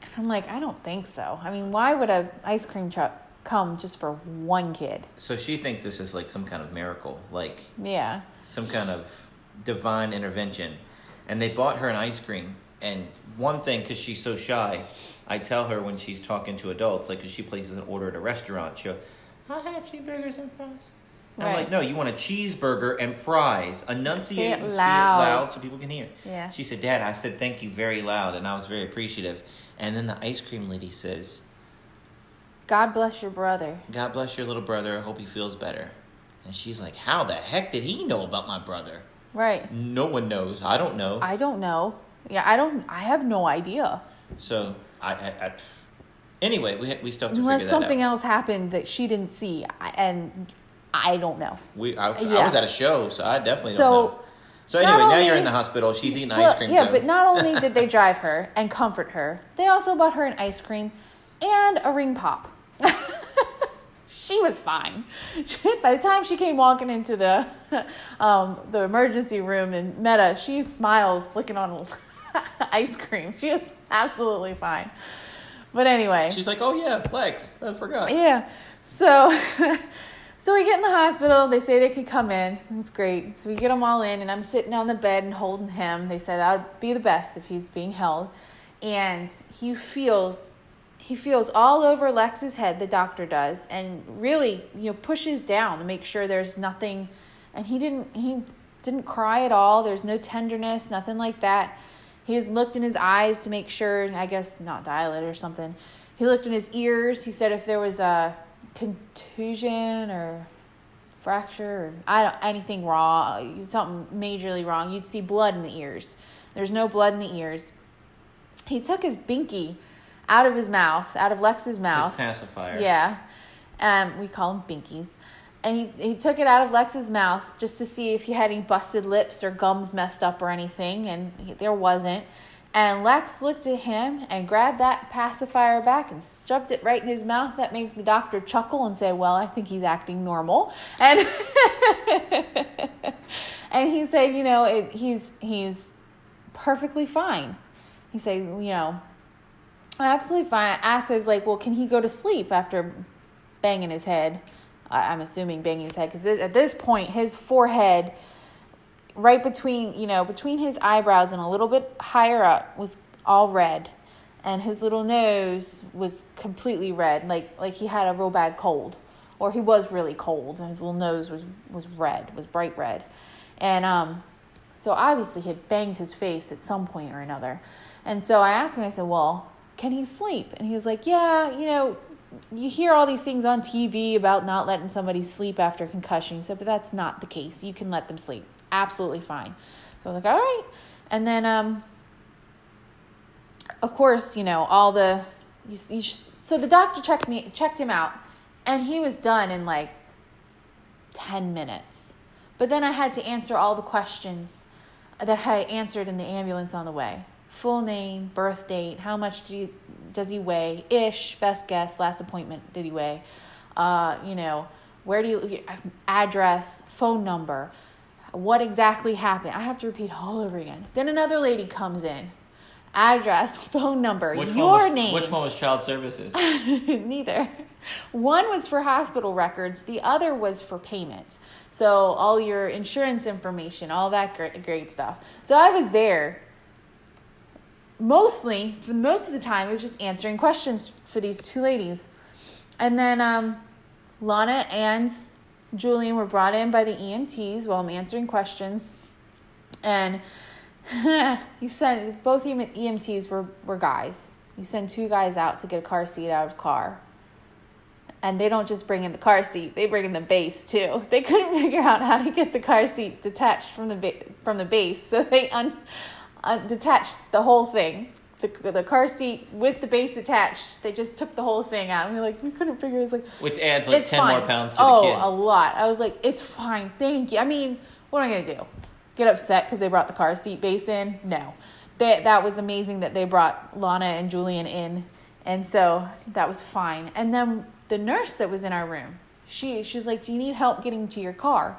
And I'm like, I don't think so. I mean, why would an ice cream truck come just for one kid? So she thinks this is like some kind of miracle, like yeah, some kind of divine intervention. And they bought her an ice cream. And one thing, because she's so shy, I tell her when she's talking to adults, like if she places an order at a restaurant, she'll, I had cheeseburgers and fries. And right. I'm like, no, you want a cheeseburger and fries. Enunciate and loud so people can hear. Yeah. She said, Dad, I said thank you very loud, and I was very appreciative. And then the ice cream lady says, God bless your brother. God bless your little brother. I hope he feels better. And she's like, how the heck did he know about my brother? Right. No one knows. I don't know. Yeah, I have no idea. So, anyway, we still have to figure that out. Unless something else happened that she didn't see, and I don't know. I was at a show, so I definitely don't know. So anyway, now you're in the hospital. She's eating ice cream. Yeah, but not only did they drive her and comfort her, they also bought her an ice cream and a ring pop. She was fine. By the time she came walking into the emergency room in Meta, she smiles, licking on ice cream. She was absolutely fine. But anyway, she's like, "Oh yeah, Lex, I forgot." Yeah. So we get in the hospital. They say they could come in. It was great. So we get them all in, and I'm sitting on the bed and holding him. They said that would be the best if he's being held, and he feels. He feels all over Lex's head, the doctor does, and really, you know, pushes down to make sure there's nothing. And he didn't cry at all. There's no tenderness, nothing like that. He looked in his eyes to make sure, I guess not dilated or something. He looked in his ears. He said if there was a contusion or fracture or anything wrong, something majorly wrong, you'd see blood in the ears. There's no blood in the ears. He took his binky out of Lex's mouth. His pacifier. Yeah. We call them binkies. And he took it out of Lex's mouth just to see if he had any busted lips or gums messed up or anything, and there wasn't. And Lex looked at him and grabbed that pacifier back and shoved it right in his mouth. That made the doctor chuckle and say, well, I think he's acting normal. And and he said, you know, he's perfectly fine. He said, you know, absolutely fine. I asked, I was like, well, can he go to sleep after banging his head? I'm assuming banging his head, because at this point, his forehead, right between his eyebrows and a little bit higher up, was all red. And his little nose was completely red, like he had a real bad cold. Or he was really cold, and his little nose was bright red. And so obviously he had banged his face at some point or another. And so I asked him, I said, well, can he sleep? And he was like, yeah, you know, you hear all these things on TV about not letting somebody sleep after concussion. He said, but that's not the case. You can let them sleep. Absolutely fine. So I was like, all right. And then, of course, you know, so the doctor checked him out, and he was done in like 10 minutes. But then I had to answer all the questions that I answered in the ambulance on the way. Full name, birth date, how much does he weigh, ish, best guess, last appointment did he weigh, you know, address, phone number, what exactly happened. I have to repeat all over again. Then another lady comes in, address, phone number, name. Which one was child services? Neither. One was for hospital records. The other was for payments. So all your insurance information, all that great stuff. So I was there. Most of the time, it was just answering questions for these two ladies. And then Lana and Julian were brought in by the EMTs while I'm answering questions. And both EMTs were guys. You send two guys out to get a car seat out of car. And they don't just bring in the car seat, they bring in the base too. They couldn't figure out how to get the car seat detached from the base, so they detached the whole thing. The car seat with the base attached, they just took the whole thing out. And we're like, we couldn't figure it. Like, which adds like 10 more pounds to the kid. Oh, a lot. I was like, it's fine, thank you. I mean, what am I going to do? Get upset because they brought the car seat base in? No. That was amazing that they brought Lana and Julian in. And so that was fine. And then the nurse that was in our room, she was like, do you need help getting to your car?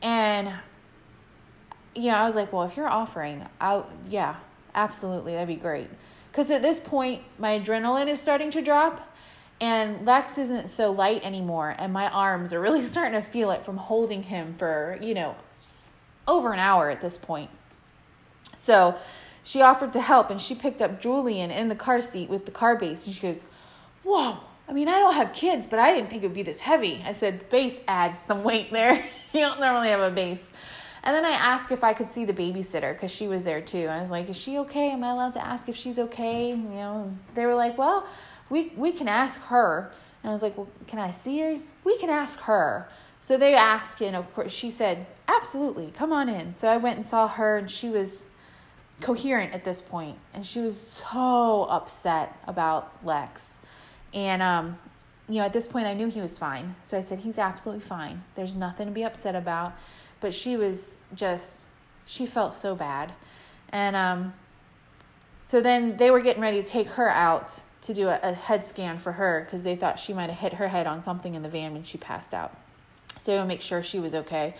And, you know, I was like, well, if you're offering, yeah. Absolutely, that'd be great. Because at this point, my adrenaline is starting to drop, and Lex isn't so light anymore, and my arms are really starting to feel it from holding him for, you know, over an hour at this point. So she offered to help, and she picked up Julian in the car seat with the car base, and she goes, whoa, I mean, I don't have kids, but I didn't think it would be this heavy. I said, the base adds some weight there. You don't normally have a base. And then I asked if I could see the babysitter because she was there too. I was like, is she okay? Am I allowed to ask if she's okay? You know, and they were like, well, we can ask her. And I was like, well, can I see her? We can ask her. So they asked, and of course she said, absolutely, come on in. So I went and saw her, and she was coherent at this point. And she was so upset about Lex. And, you know, at this point I knew he was fine. So I said, he's absolutely fine. There's nothing to be upset about. But she was just, she felt so bad. And so then they were getting ready to take her out to do a head scan for her because they thought she might have hit her head on something in the van when she passed out. So they would make sure she was okay.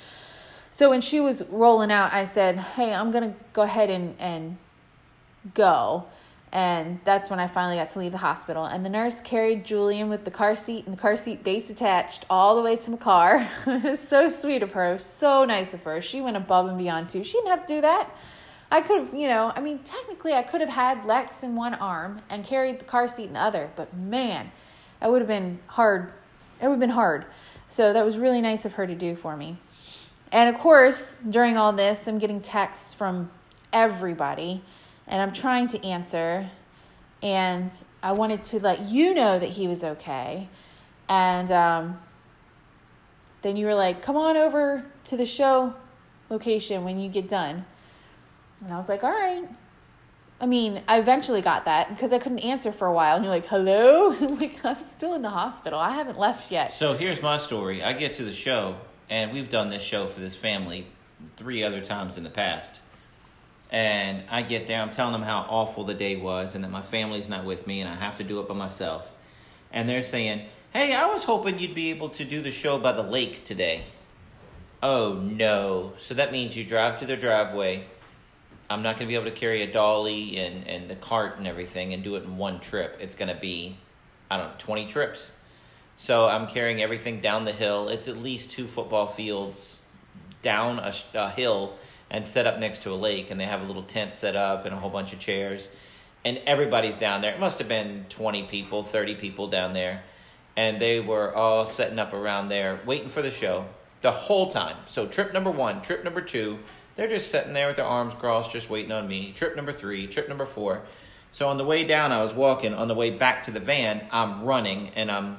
So when she was rolling out, I said, hey, I'm going to go ahead and go. And that's when I finally got to leave the hospital. And the nurse carried Julian with the car seat and the car seat base attached all the way to my car. It was so sweet of her. So nice of her. She went above and beyond too. She didn't have to do that. I could have, you know, I mean, technically I could have had Lex in one arm and carried the car seat in the other. But man, that would have been hard. It would have been hard. So that was really nice of her to do for me. And of course, during all this, I'm getting texts from everybody. And I'm trying to answer, and I wanted to let you know that he was okay. And then you were like, come on over to the show location when you get done. And I was like, all right. I mean, I eventually got that because I couldn't answer for a while. And you're like, hello? Like, I'm still in the hospital. I haven't left yet. So here's my story. I get to the show, and we've done this show for this family 3 other times in the past. And I get there, I'm telling them how awful the day was and that my family's not with me and I have to do it by myself. And they're saying, hey, I was hoping you'd be able to do the show by the lake today. Oh, no. So that means you drive to their driveway. I'm not going to be able to carry a dolly and the cart and everything and do it in one trip. It's going to be, I don't know, 20 trips. So I'm carrying everything down the hill. It's at least 2 football fields down a hill and set up next to a lake, and they have a little tent set up and a whole bunch of chairs, and everybody's down there. It must have been 20 people, 30 people down there, and they were all setting up around there waiting for the show the whole time. So trip number 1, trip number 2, they're just sitting there with their arms crossed just waiting on me. Trip number 3, trip number 4. So on the way down, I was walking. On the way back to the van, I'm running, and I'm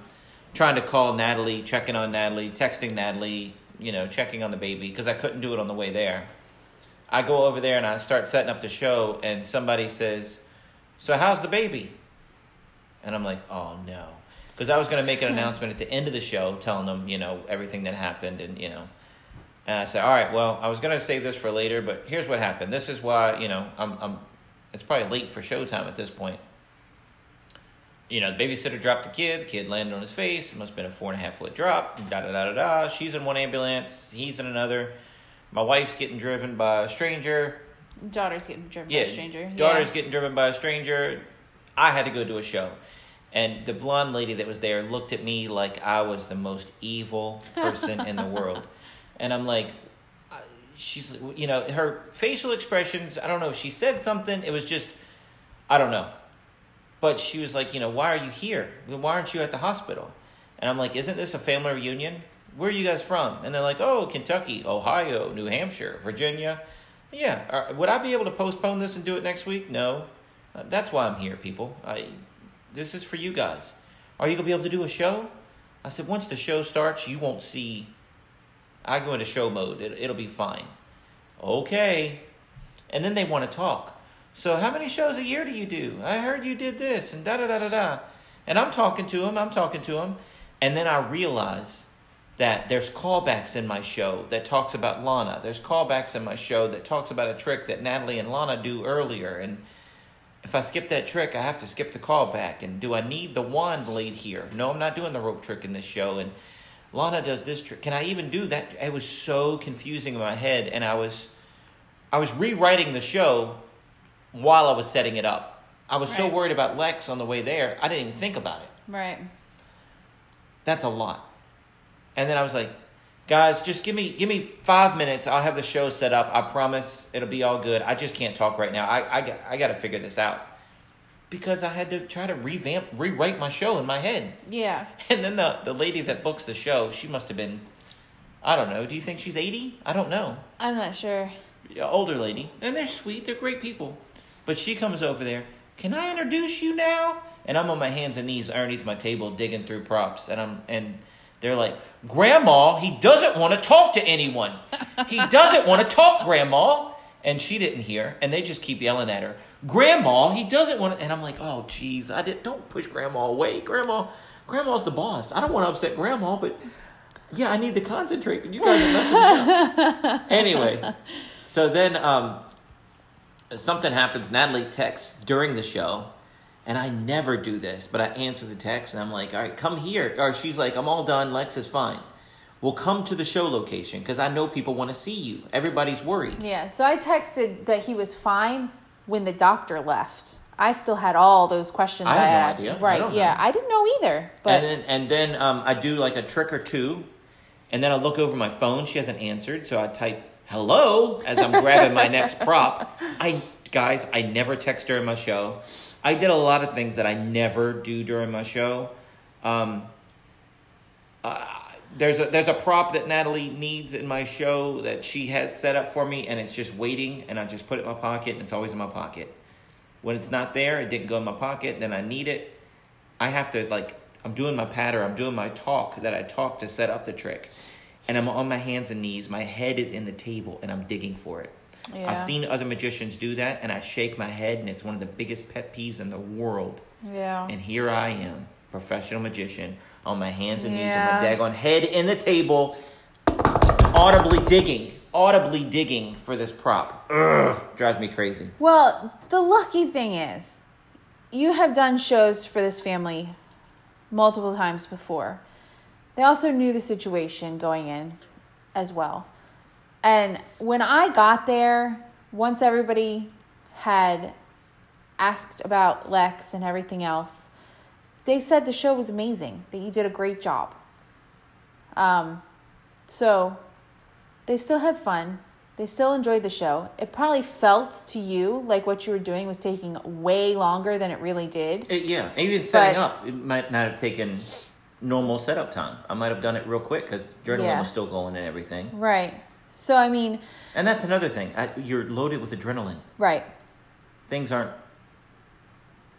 trying to call Natalie, checking on Natalie, texting Natalie, you know, checking on the baby because I couldn't do it on the way there. I go over there and I start setting up the show, and somebody says, so how's the baby? And I'm like, oh, no. Because I was going to make an announcement at the end of the show telling them, you know, everything that happened. And, you know, and I said, all right, well, I was going to save this for later, but here's what happened. This is why, you know, it's probably late for showtime at this point. You know, the babysitter dropped the kid landed on his face. It must have been a 4.5-foot drop, da-da-da-da-da. She's in one ambulance, he's in another. My wife's getting driven by a stranger. Daughter's getting driven by a stranger. Daughter's getting driven by a stranger. I had to go do a show. And the blonde lady that was there looked at me like I was the most evil person in the world. And I'm like, she's, you know, her facial expressions, I don't know if she said something. It was just, I don't know. But she was like, you know, why are you here? Why aren't you at the hospital? And I'm like, isn't this a family reunion? Where are you guys from? And they're like, oh, Kentucky, Ohio, New Hampshire, Virginia. Yeah. Would I be able to postpone this and do it next week? No. That's why I'm here, people. This is for you guys. Are you going to be able to do a show? I said, once the show starts, you won't see. I go into show mode. It'll be fine. Okay. And then they want to talk. So how many shows a year do you do? I heard you did this and da-da-da-da-da. And I'm talking to them. And then I realize that there's callbacks in my show that talks about Lana. There's callbacks in my show that talks about a trick that Natalie and Lana do earlier. And if I skip that trick, I have to skip the callback. And do I need the wand blade here? No, I'm not doing the rope trick in this show. And Lana does this trick. Can I even do that? It was so confusing in my head. And I was rewriting the show while I was setting it up. I was so worried about Lex on the way there, I didn't even think about it. Right. That's a lot. And then I was like, guys, just give me 5 minutes. I'll have the show set up. I promise it'll be all good. I just can't talk right now. I got to figure this out. Because I had to try to rewrite my show in my head. Yeah. And then the lady that books the show, she must have been, I don't know. Do you think she's 80? I don't know. I'm not sure. Older lady. And they're sweet. They're great people. But she comes over there. Can I introduce you now? And I'm on my hands and knees underneath my table digging through props. And they're like, Grandma, he doesn't want to talk to anyone. He doesn't want to talk, Grandma. And she didn't hear. And they just keep yelling at her. Grandma, he doesn't want to. And I'm like, oh, geez, don't push Grandma away. Grandma's the boss. I don't want to upset Grandma, but yeah, I need to concentrate. But you guys are messing me up. Anyway, so then something happens. Natalie texts during the show. And I never do this, but I answer the text and I'm like, all right, come here. Or she's like, I'm all done. Lex is fine. We'll come to the show location because I know people want to see you. Everybody's worried. Yeah. So I texted that he was fine when the doctor left. I still had all those questions I asked. No idea. Right. I don't know. I didn't know either. But And then I do like a trick or two. And then I look over my phone. She hasn't answered. So I type hello as I'm grabbing my next prop. Guys, I never text during my show. I did a lot of things that I never do during my show. There's a prop that Natalie needs in my show that she has set up for me, and it's just waiting, and I just put it in my pocket, and it's always in my pocket. When it's not there, it didn't go in my pocket, then I need it. I have to, I'm doing my patter, I'm doing my talk that I talk to set up the trick. And I'm on my hands and knees, my head is in the table, and I'm digging for it. Yeah. I've seen other magicians do that, and I shake my head, and it's one of the biggest pet peeves in the world. Yeah. And here I am, professional magician, on my hands and knees, on my daggone head in the table, audibly digging for this prop. Ugh, drives me crazy. Well, the lucky thing is, you have done shows for this family multiple times before. They also knew the situation going in as well. And when I got there, once everybody had asked about Lex and everything else, they said the show was amazing, that you did a great job. So they still had fun. They still enjoyed the show. It probably felt to you like what you were doing was taking way longer than it really did. Even setting up, it might not have taken normal setup time. I might have done it real quick because journaling was still going and everything. Right. So, I mean... And that's another thing. You're loaded with adrenaline. Right. Things aren't...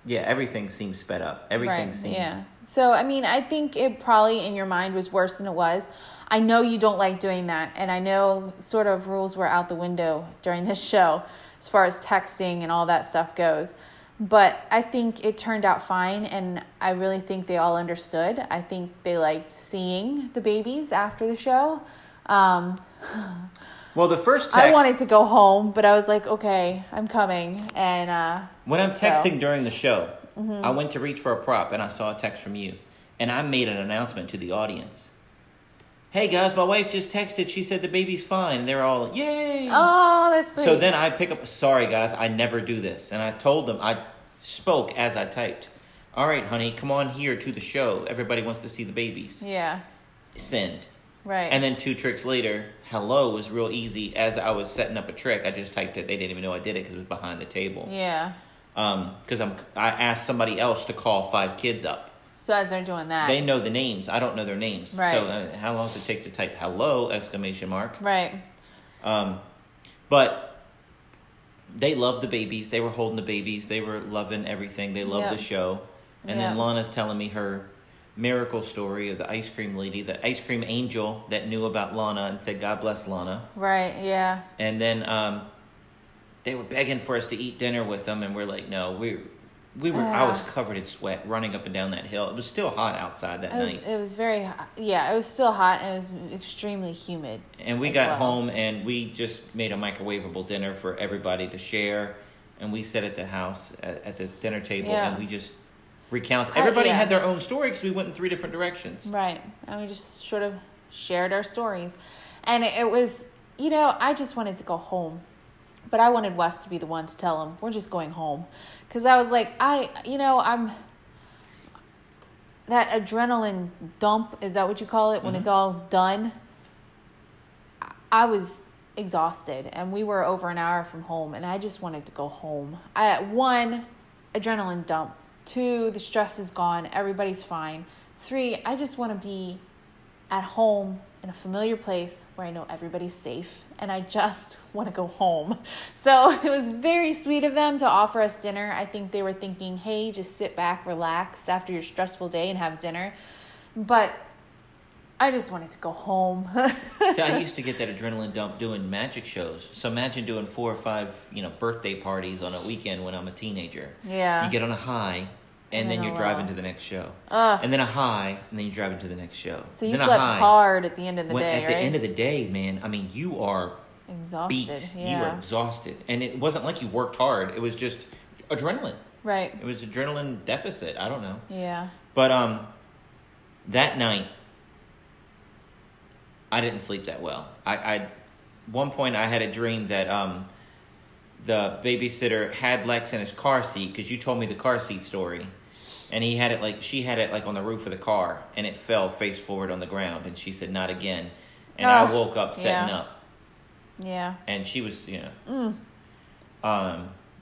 Yeah, everything seems sped up. Everything seems... Yeah. So, I mean, I think it probably in your mind was worse than it was. I know you don't like doing that. And I know sort of rules were out the window during this show as far as texting and all that stuff goes. But I think it turned out fine. And I really think they all understood. I think they liked seeing the babies after the show. Well, the first text... I wanted to go home, but I was like, okay, I'm coming. And when I'm texting during the show, I went to reach for a prop, and I saw a text from you. And I made an announcement to the audience. Hey, guys, my wife just texted. She said the baby's fine. They're all like, yay. Oh, that's sweet. So then I pick up... Sorry, guys, I never do this. And I told them, I spoke as I typed. All right, honey, come on here to the show. Everybody wants to see the babies. Yeah. Send. Right. And then 2 tricks later, hello was real easy. As I was setting up a trick, I just typed it. They didn't even know I did it because it was behind the table. Yeah. Because I asked somebody else to call 5 kids up. So as they're doing that. They know the names. I don't know their names. Right. So how long does it take to type hello, exclamation mark? Right. But they loved the babies. They were holding the babies. They were loving everything. They loved the show. And then Lana's telling me her miracle story of the ice cream lady, the ice cream angel that knew about Lana and said, God bless Lana. Right, yeah. And then they were begging for us to eat dinner with them, and we're like, no, we were. I was covered in sweat running up and down that hill. It was still hot outside that night. It was very hot. Yeah, it was still hot, and it was extremely humid. And we got home, and we just made a microwavable dinner for everybody to share, and we sat at the house at the dinner table, and we just recount. Everybody had their own story because we went in three different directions. Right. And we just sort of shared our stories. And it was, you know, I just wanted to go home. But I wanted Wes to be the one to tell him, we're just going home. Because I was like, that adrenaline dump, is that what you call it? Mm-hmm. When it's all done. I was exhausted. And we were over an hour from home. And I just wanted to go home. One, adrenaline dump. 2, the stress is gone. Everybody's fine. 3, I just want to be at home in a familiar place where I know everybody's safe. And I just want to go home. So it was very sweet of them to offer us dinner. I think they were thinking, hey, just sit back, relax after your stressful day and have dinner. But I just wanted to go home. See, I used to get that adrenaline dump doing magic shows. So imagine doing 4 or 5, birthday parties on a weekend when I'm a teenager. Yeah. You get on a high, and then you're driving to the next show. And then a high, and then you're driving to the next show. So you slept hard at the end of the day, right? At the end of the day, man, I mean, you are exhausted. Beat. Yeah. You are exhausted. And it wasn't like you worked hard. It was just adrenaline. Right. It was adrenaline deficit. I don't know. Yeah. But that night, I didn't sleep that well. I one point I had a dream that the babysitter had Lex in his car seat, because you told me the car seat story, and he had it she had it on the roof of the car, and it fell face forward on the ground, and she said, "Not again." And I woke up setting up. Yeah. And she was, and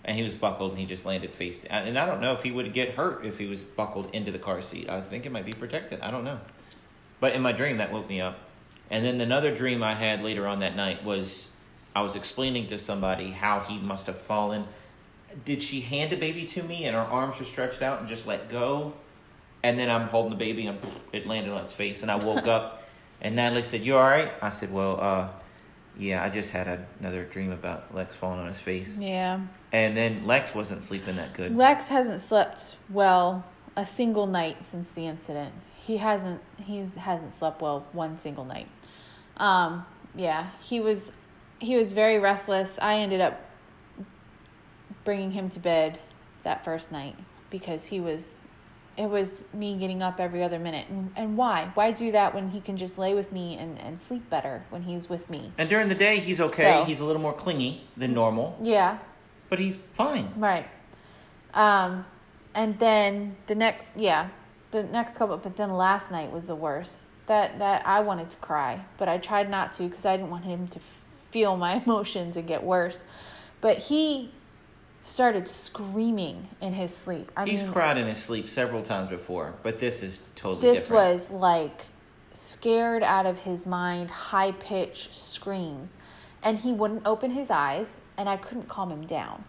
he was buckled, and he just landed face down. And I don't know if he would get hurt if he was buckled into the car seat. I think it might be protected. I don't know. But in my dream, that woke me up. And then another dream I had later on that night was I was explaining to somebody how he must have fallen. Did she hand the baby to me and her arms were stretched out and just let go? And then I'm holding the baby and it landed on its face. And I woke up and Natalie said, "You all right?" I said, "Well, yeah, I just had another dream about Lex falling on his face." Yeah. And then Lex wasn't sleeping that good. Lex hasn't slept well a single night since the incident. He hasn't slept well one single night. He was very restless. I ended up bringing him to bed that first night because it was me getting up every other minute. And why? Why do that when he can just lay with me and sleep better when he's with me? And during the day, he's okay. So, he's a little more clingy than normal. Yeah. But he's fine. Right. And then the next couple, but then last night was the worst. That I wanted to cry, but I tried not to because I didn't want him to feel my emotions and get worse. But he started screaming in his sleep. He's cried in his sleep several times before, but this is totally different. This was like scared out of his mind, high-pitched screams. And he wouldn't open his eyes, and I couldn't calm him down.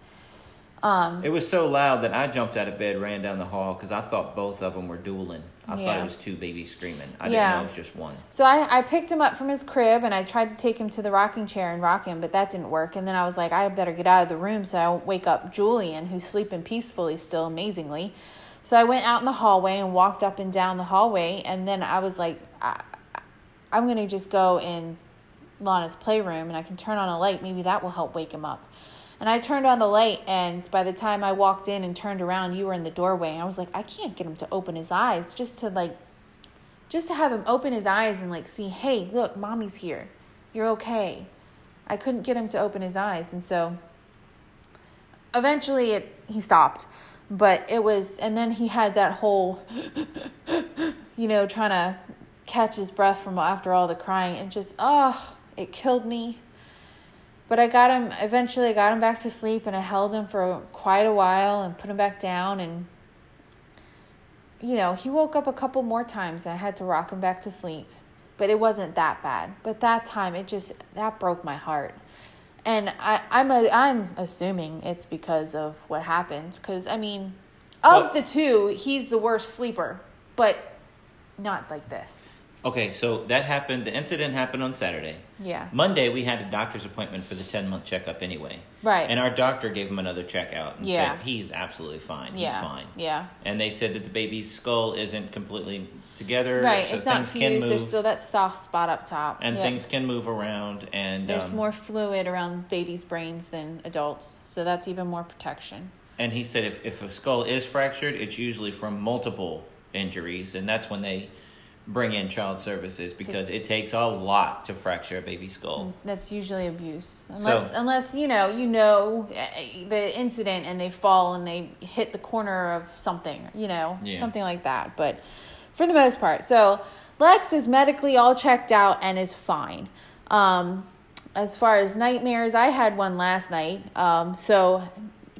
It was so loud that I jumped out of bed, ran down the hall, because I thought both of them were dueling. I thought it was two babies screaming. I didn't know it was just one. So I picked him up from his crib, and I tried to take him to the rocking chair and rock him, but that didn't work. And then I was like, I better get out of the room so I won't wake up Julian, who's sleeping peacefully still, amazingly. So I went out in the hallway and walked up and down the hallway, and then I was like, I'm going to just go in Lana's playroom, and I can turn on a light. Maybe that will help wake him up. And I turned on the light, and by the time I walked in and turned around, you were in the doorway. And I was like, I can't get him to open his eyes, just to have him open his eyes and see, hey, look, mommy's here. You're okay. I couldn't get him to open his eyes. And so eventually he stopped, but it was, and then he had that whole, trying to catch his breath from after all the crying, and it killed me. But I eventually got him back to sleep, and I held him for quite a while and put him back down. And, he woke up a couple more times, and I had to rock him back to sleep. But it wasn't that bad. But that time, that broke my heart. And I'm assuming it's because of what happened. Because, I mean, of the two, he's the worst sleeper. But not like this. Okay, so that happened. The incident happened on Saturday. Yeah. Monday, we had a doctor's appointment for the 10-month checkup anyway. Right. And our doctor gave him another checkout and said, he's absolutely fine. He's fine. Yeah. And they said that the baby's skull isn't completely together. Right. So it's not fused. There's still that soft spot up top. And things can move around. And there's more fluid around babies' brains than adults. So that's even more protection. And he said if a skull is fractured, it's usually from multiple injuries. And that's when they bring in child services, because it takes a lot to fracture a baby skull. That's usually abuse. Unless you know the incident and they fall and they hit the corner of something, something like that. But for the most part, so Lex is medically all checked out and is fine. As far as nightmares, I had one last night. So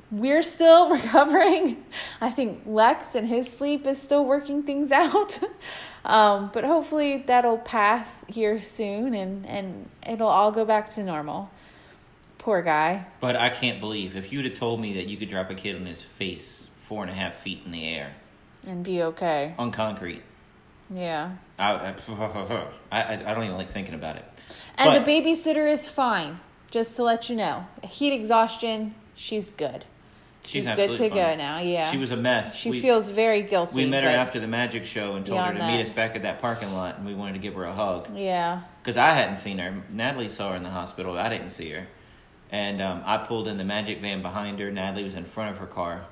we're still recovering. I think Lex and his sleep is still working things out. But hopefully that'll pass here soon and it'll all go back to normal. Poor guy. But I can't believe, if you'd have told me that you could drop a kid on his face 4.5 feet in the air. And be okay. On concrete. Yeah. I don't even like thinking about it. And the babysitter is fine, just to let you know. Heat exhaustion, she's good. She's good to go now, yeah. She was a mess. She feels very guilty. We met her after the magic show and told her to meet us back at that parking lot, and we wanted to give her a hug. Yeah. Because I hadn't seen her. Natalie saw her in the hospital. I didn't see her. And I pulled in the magic van behind her. Natalie was in front of her car.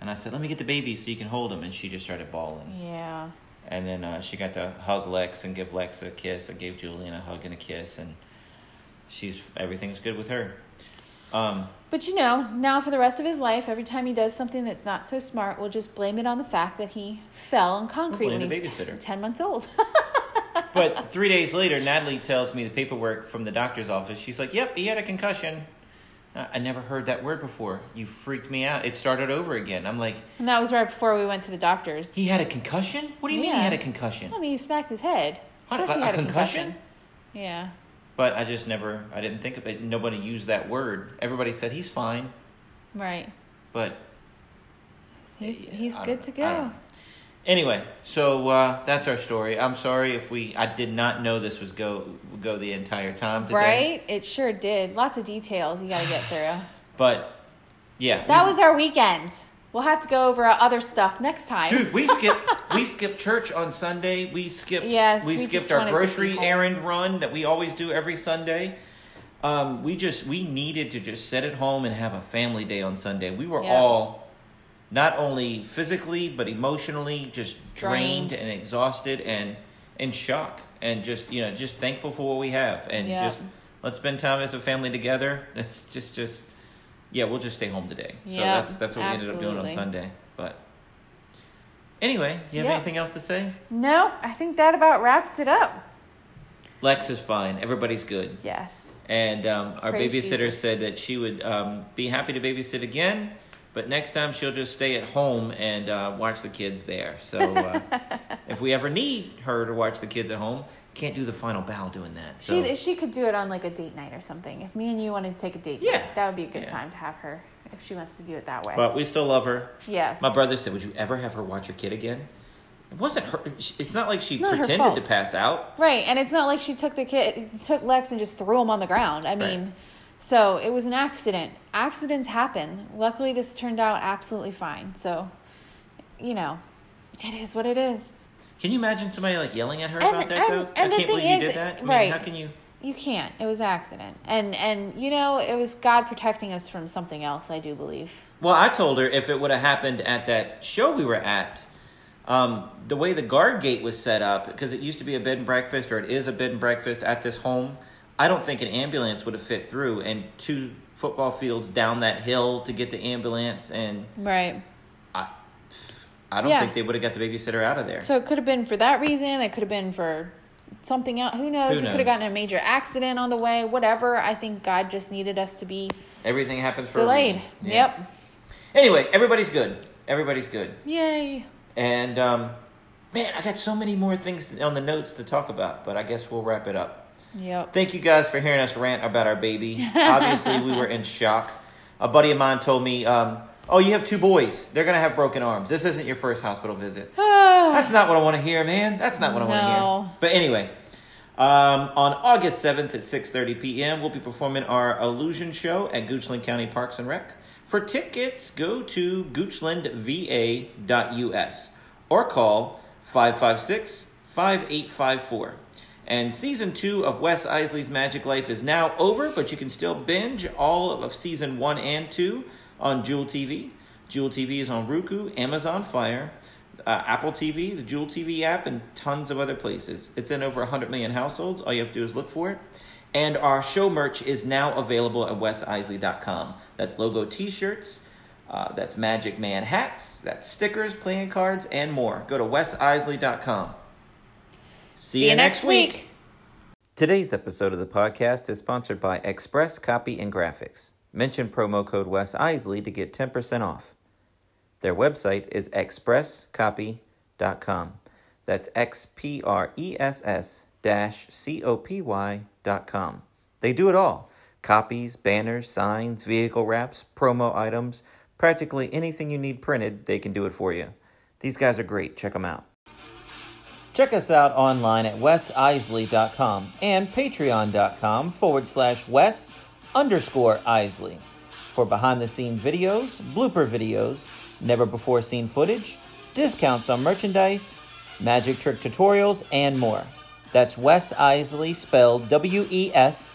And I said, let me get the baby so you can hold him. And she just started bawling. Yeah. And then she got to hug Lex and give Lex a kiss. I gave Julian a hug and a kiss. And everything's good with her. But now for the rest of his life, every time he does something that's not so smart, we'll just blame it on the fact that he fell on concrete when he's 10 months old. But 3 days later, Natalie tells me the paperwork from the doctor's office. She's like, yep, he had a concussion. I never heard that word before. You freaked me out. It started over again. I'm like... And that was right before we went to the doctor's. He had a concussion? What do you mean he had a concussion? I mean, he smacked his head. Of course he had a concussion? Yeah. But I just never, I didn't think of it. Nobody used that word. Everybody said he's fine. Right. But. He's good to go. Anyway, so that's our story. I'm sorry if I did not know this was go the entire time today. Right? It sure did. Lots of details you got to get through. But, yeah. That was our weekend. We'll have to go over our other stuff next time. Dude, we skipped church on Sunday. We skipped our grocery errand run that we always do every Sunday. We needed to just sit at home and have a family day on Sunday. We were all not only physically but emotionally just drained and exhausted and in shock and just thankful for what we have and just let's spend time as a family together. That's just yeah, we'll just stay home today. So that's what we ended up doing on Sunday. But anyway, you have anything else to say? No, I think that about wraps it up. Lex is fine. Everybody's good. Yes. And our babysitter said that she would be happy to babysit again, but next time she'll just stay at home and watch the kids there. So if we ever need her to watch the kids at home, can't do the final bow doing that. So. She could do it on like a date night or something. If me and you wanted to take a date night, that would be a good time to have her if she wants to do it that way. But we still love her. Yes. My brother said, would you ever have her watch your kid again? It wasn't her. It's not like she pretended to pass out. Right. And it's not like she took Lex and just threw him on the ground. I mean, so it was an accident. Accidents happen. Luckily, this turned out absolutely fine. So, it is what it is. Can you imagine somebody like yelling at her about that though? I can't believe you did that. I mean, how can you? You can't. It was an accident. And it was God protecting us from something else, I do believe. Well, I told her if it would have happened at that show we were at, the way the guard gate was set up, because it used to be a bed and breakfast, or it is a bed and breakfast at this home, I don't think an ambulance would have fit through, and 2 football fields down that hill to get the ambulance and right. I don't think they would have got the babysitter out of there. So it could have been for that reason. It could have been for something else. Who knows? We could have gotten a major accident on the way. Whatever. I think God just needed us to be everything happens for delayed. A yeah. Yep. Anyway, everybody's good. Everybody's good. Yay. And, man, I got so many more things on the notes to talk about, but I guess we'll wrap it up. Yep. Thank you guys for hearing us rant about our baby. Obviously, we were in shock. A buddy of mine told me, oh, you have two boys. They're going to have broken arms. This isn't your first hospital visit. That's not what I want to hear, man. That's not what I want to hear. But anyway, on August 7th at 6:30 p.m., we'll be performing our Illusion Show at Goochland County Parks and Rec. For tickets, go to goochlandva.us or call 556-5854. And Season 2 of Wes Eisley's Magic Life is now over, but you can still binge all of Season 1 and 2 on Jewel TV. Jewel TV is on Roku, Amazon Fire, Apple TV, the Jewel TV app, and tons of other places. It's in over 100 million households. All you have to do is look for it. And our show merch is now available at WesEisley.com. That's logo t-shirts, that's Magic Man hats, that's stickers, playing cards, and more. Go to WesEisley.com. See you next week. Today's episode of the podcast is sponsored by Express Copy and Graphics. Mention promo code Wes Eisley to get 10% off. Their website is expresscopy.com. That's XPRESS-COPY.com. They do it all. Copies, banners, signs, vehicle wraps, promo items, practically anything you need printed, they can do it for you. These guys are great. Check them out. Check us out online at WesEisley.com and Patreon.com/Wes_Eisley for behind-the-scenes videos, blooper videos, never-before-seen footage, discounts on merchandise, magic trick tutorials, and more. That's Wes Eisley, spelled WesIseli.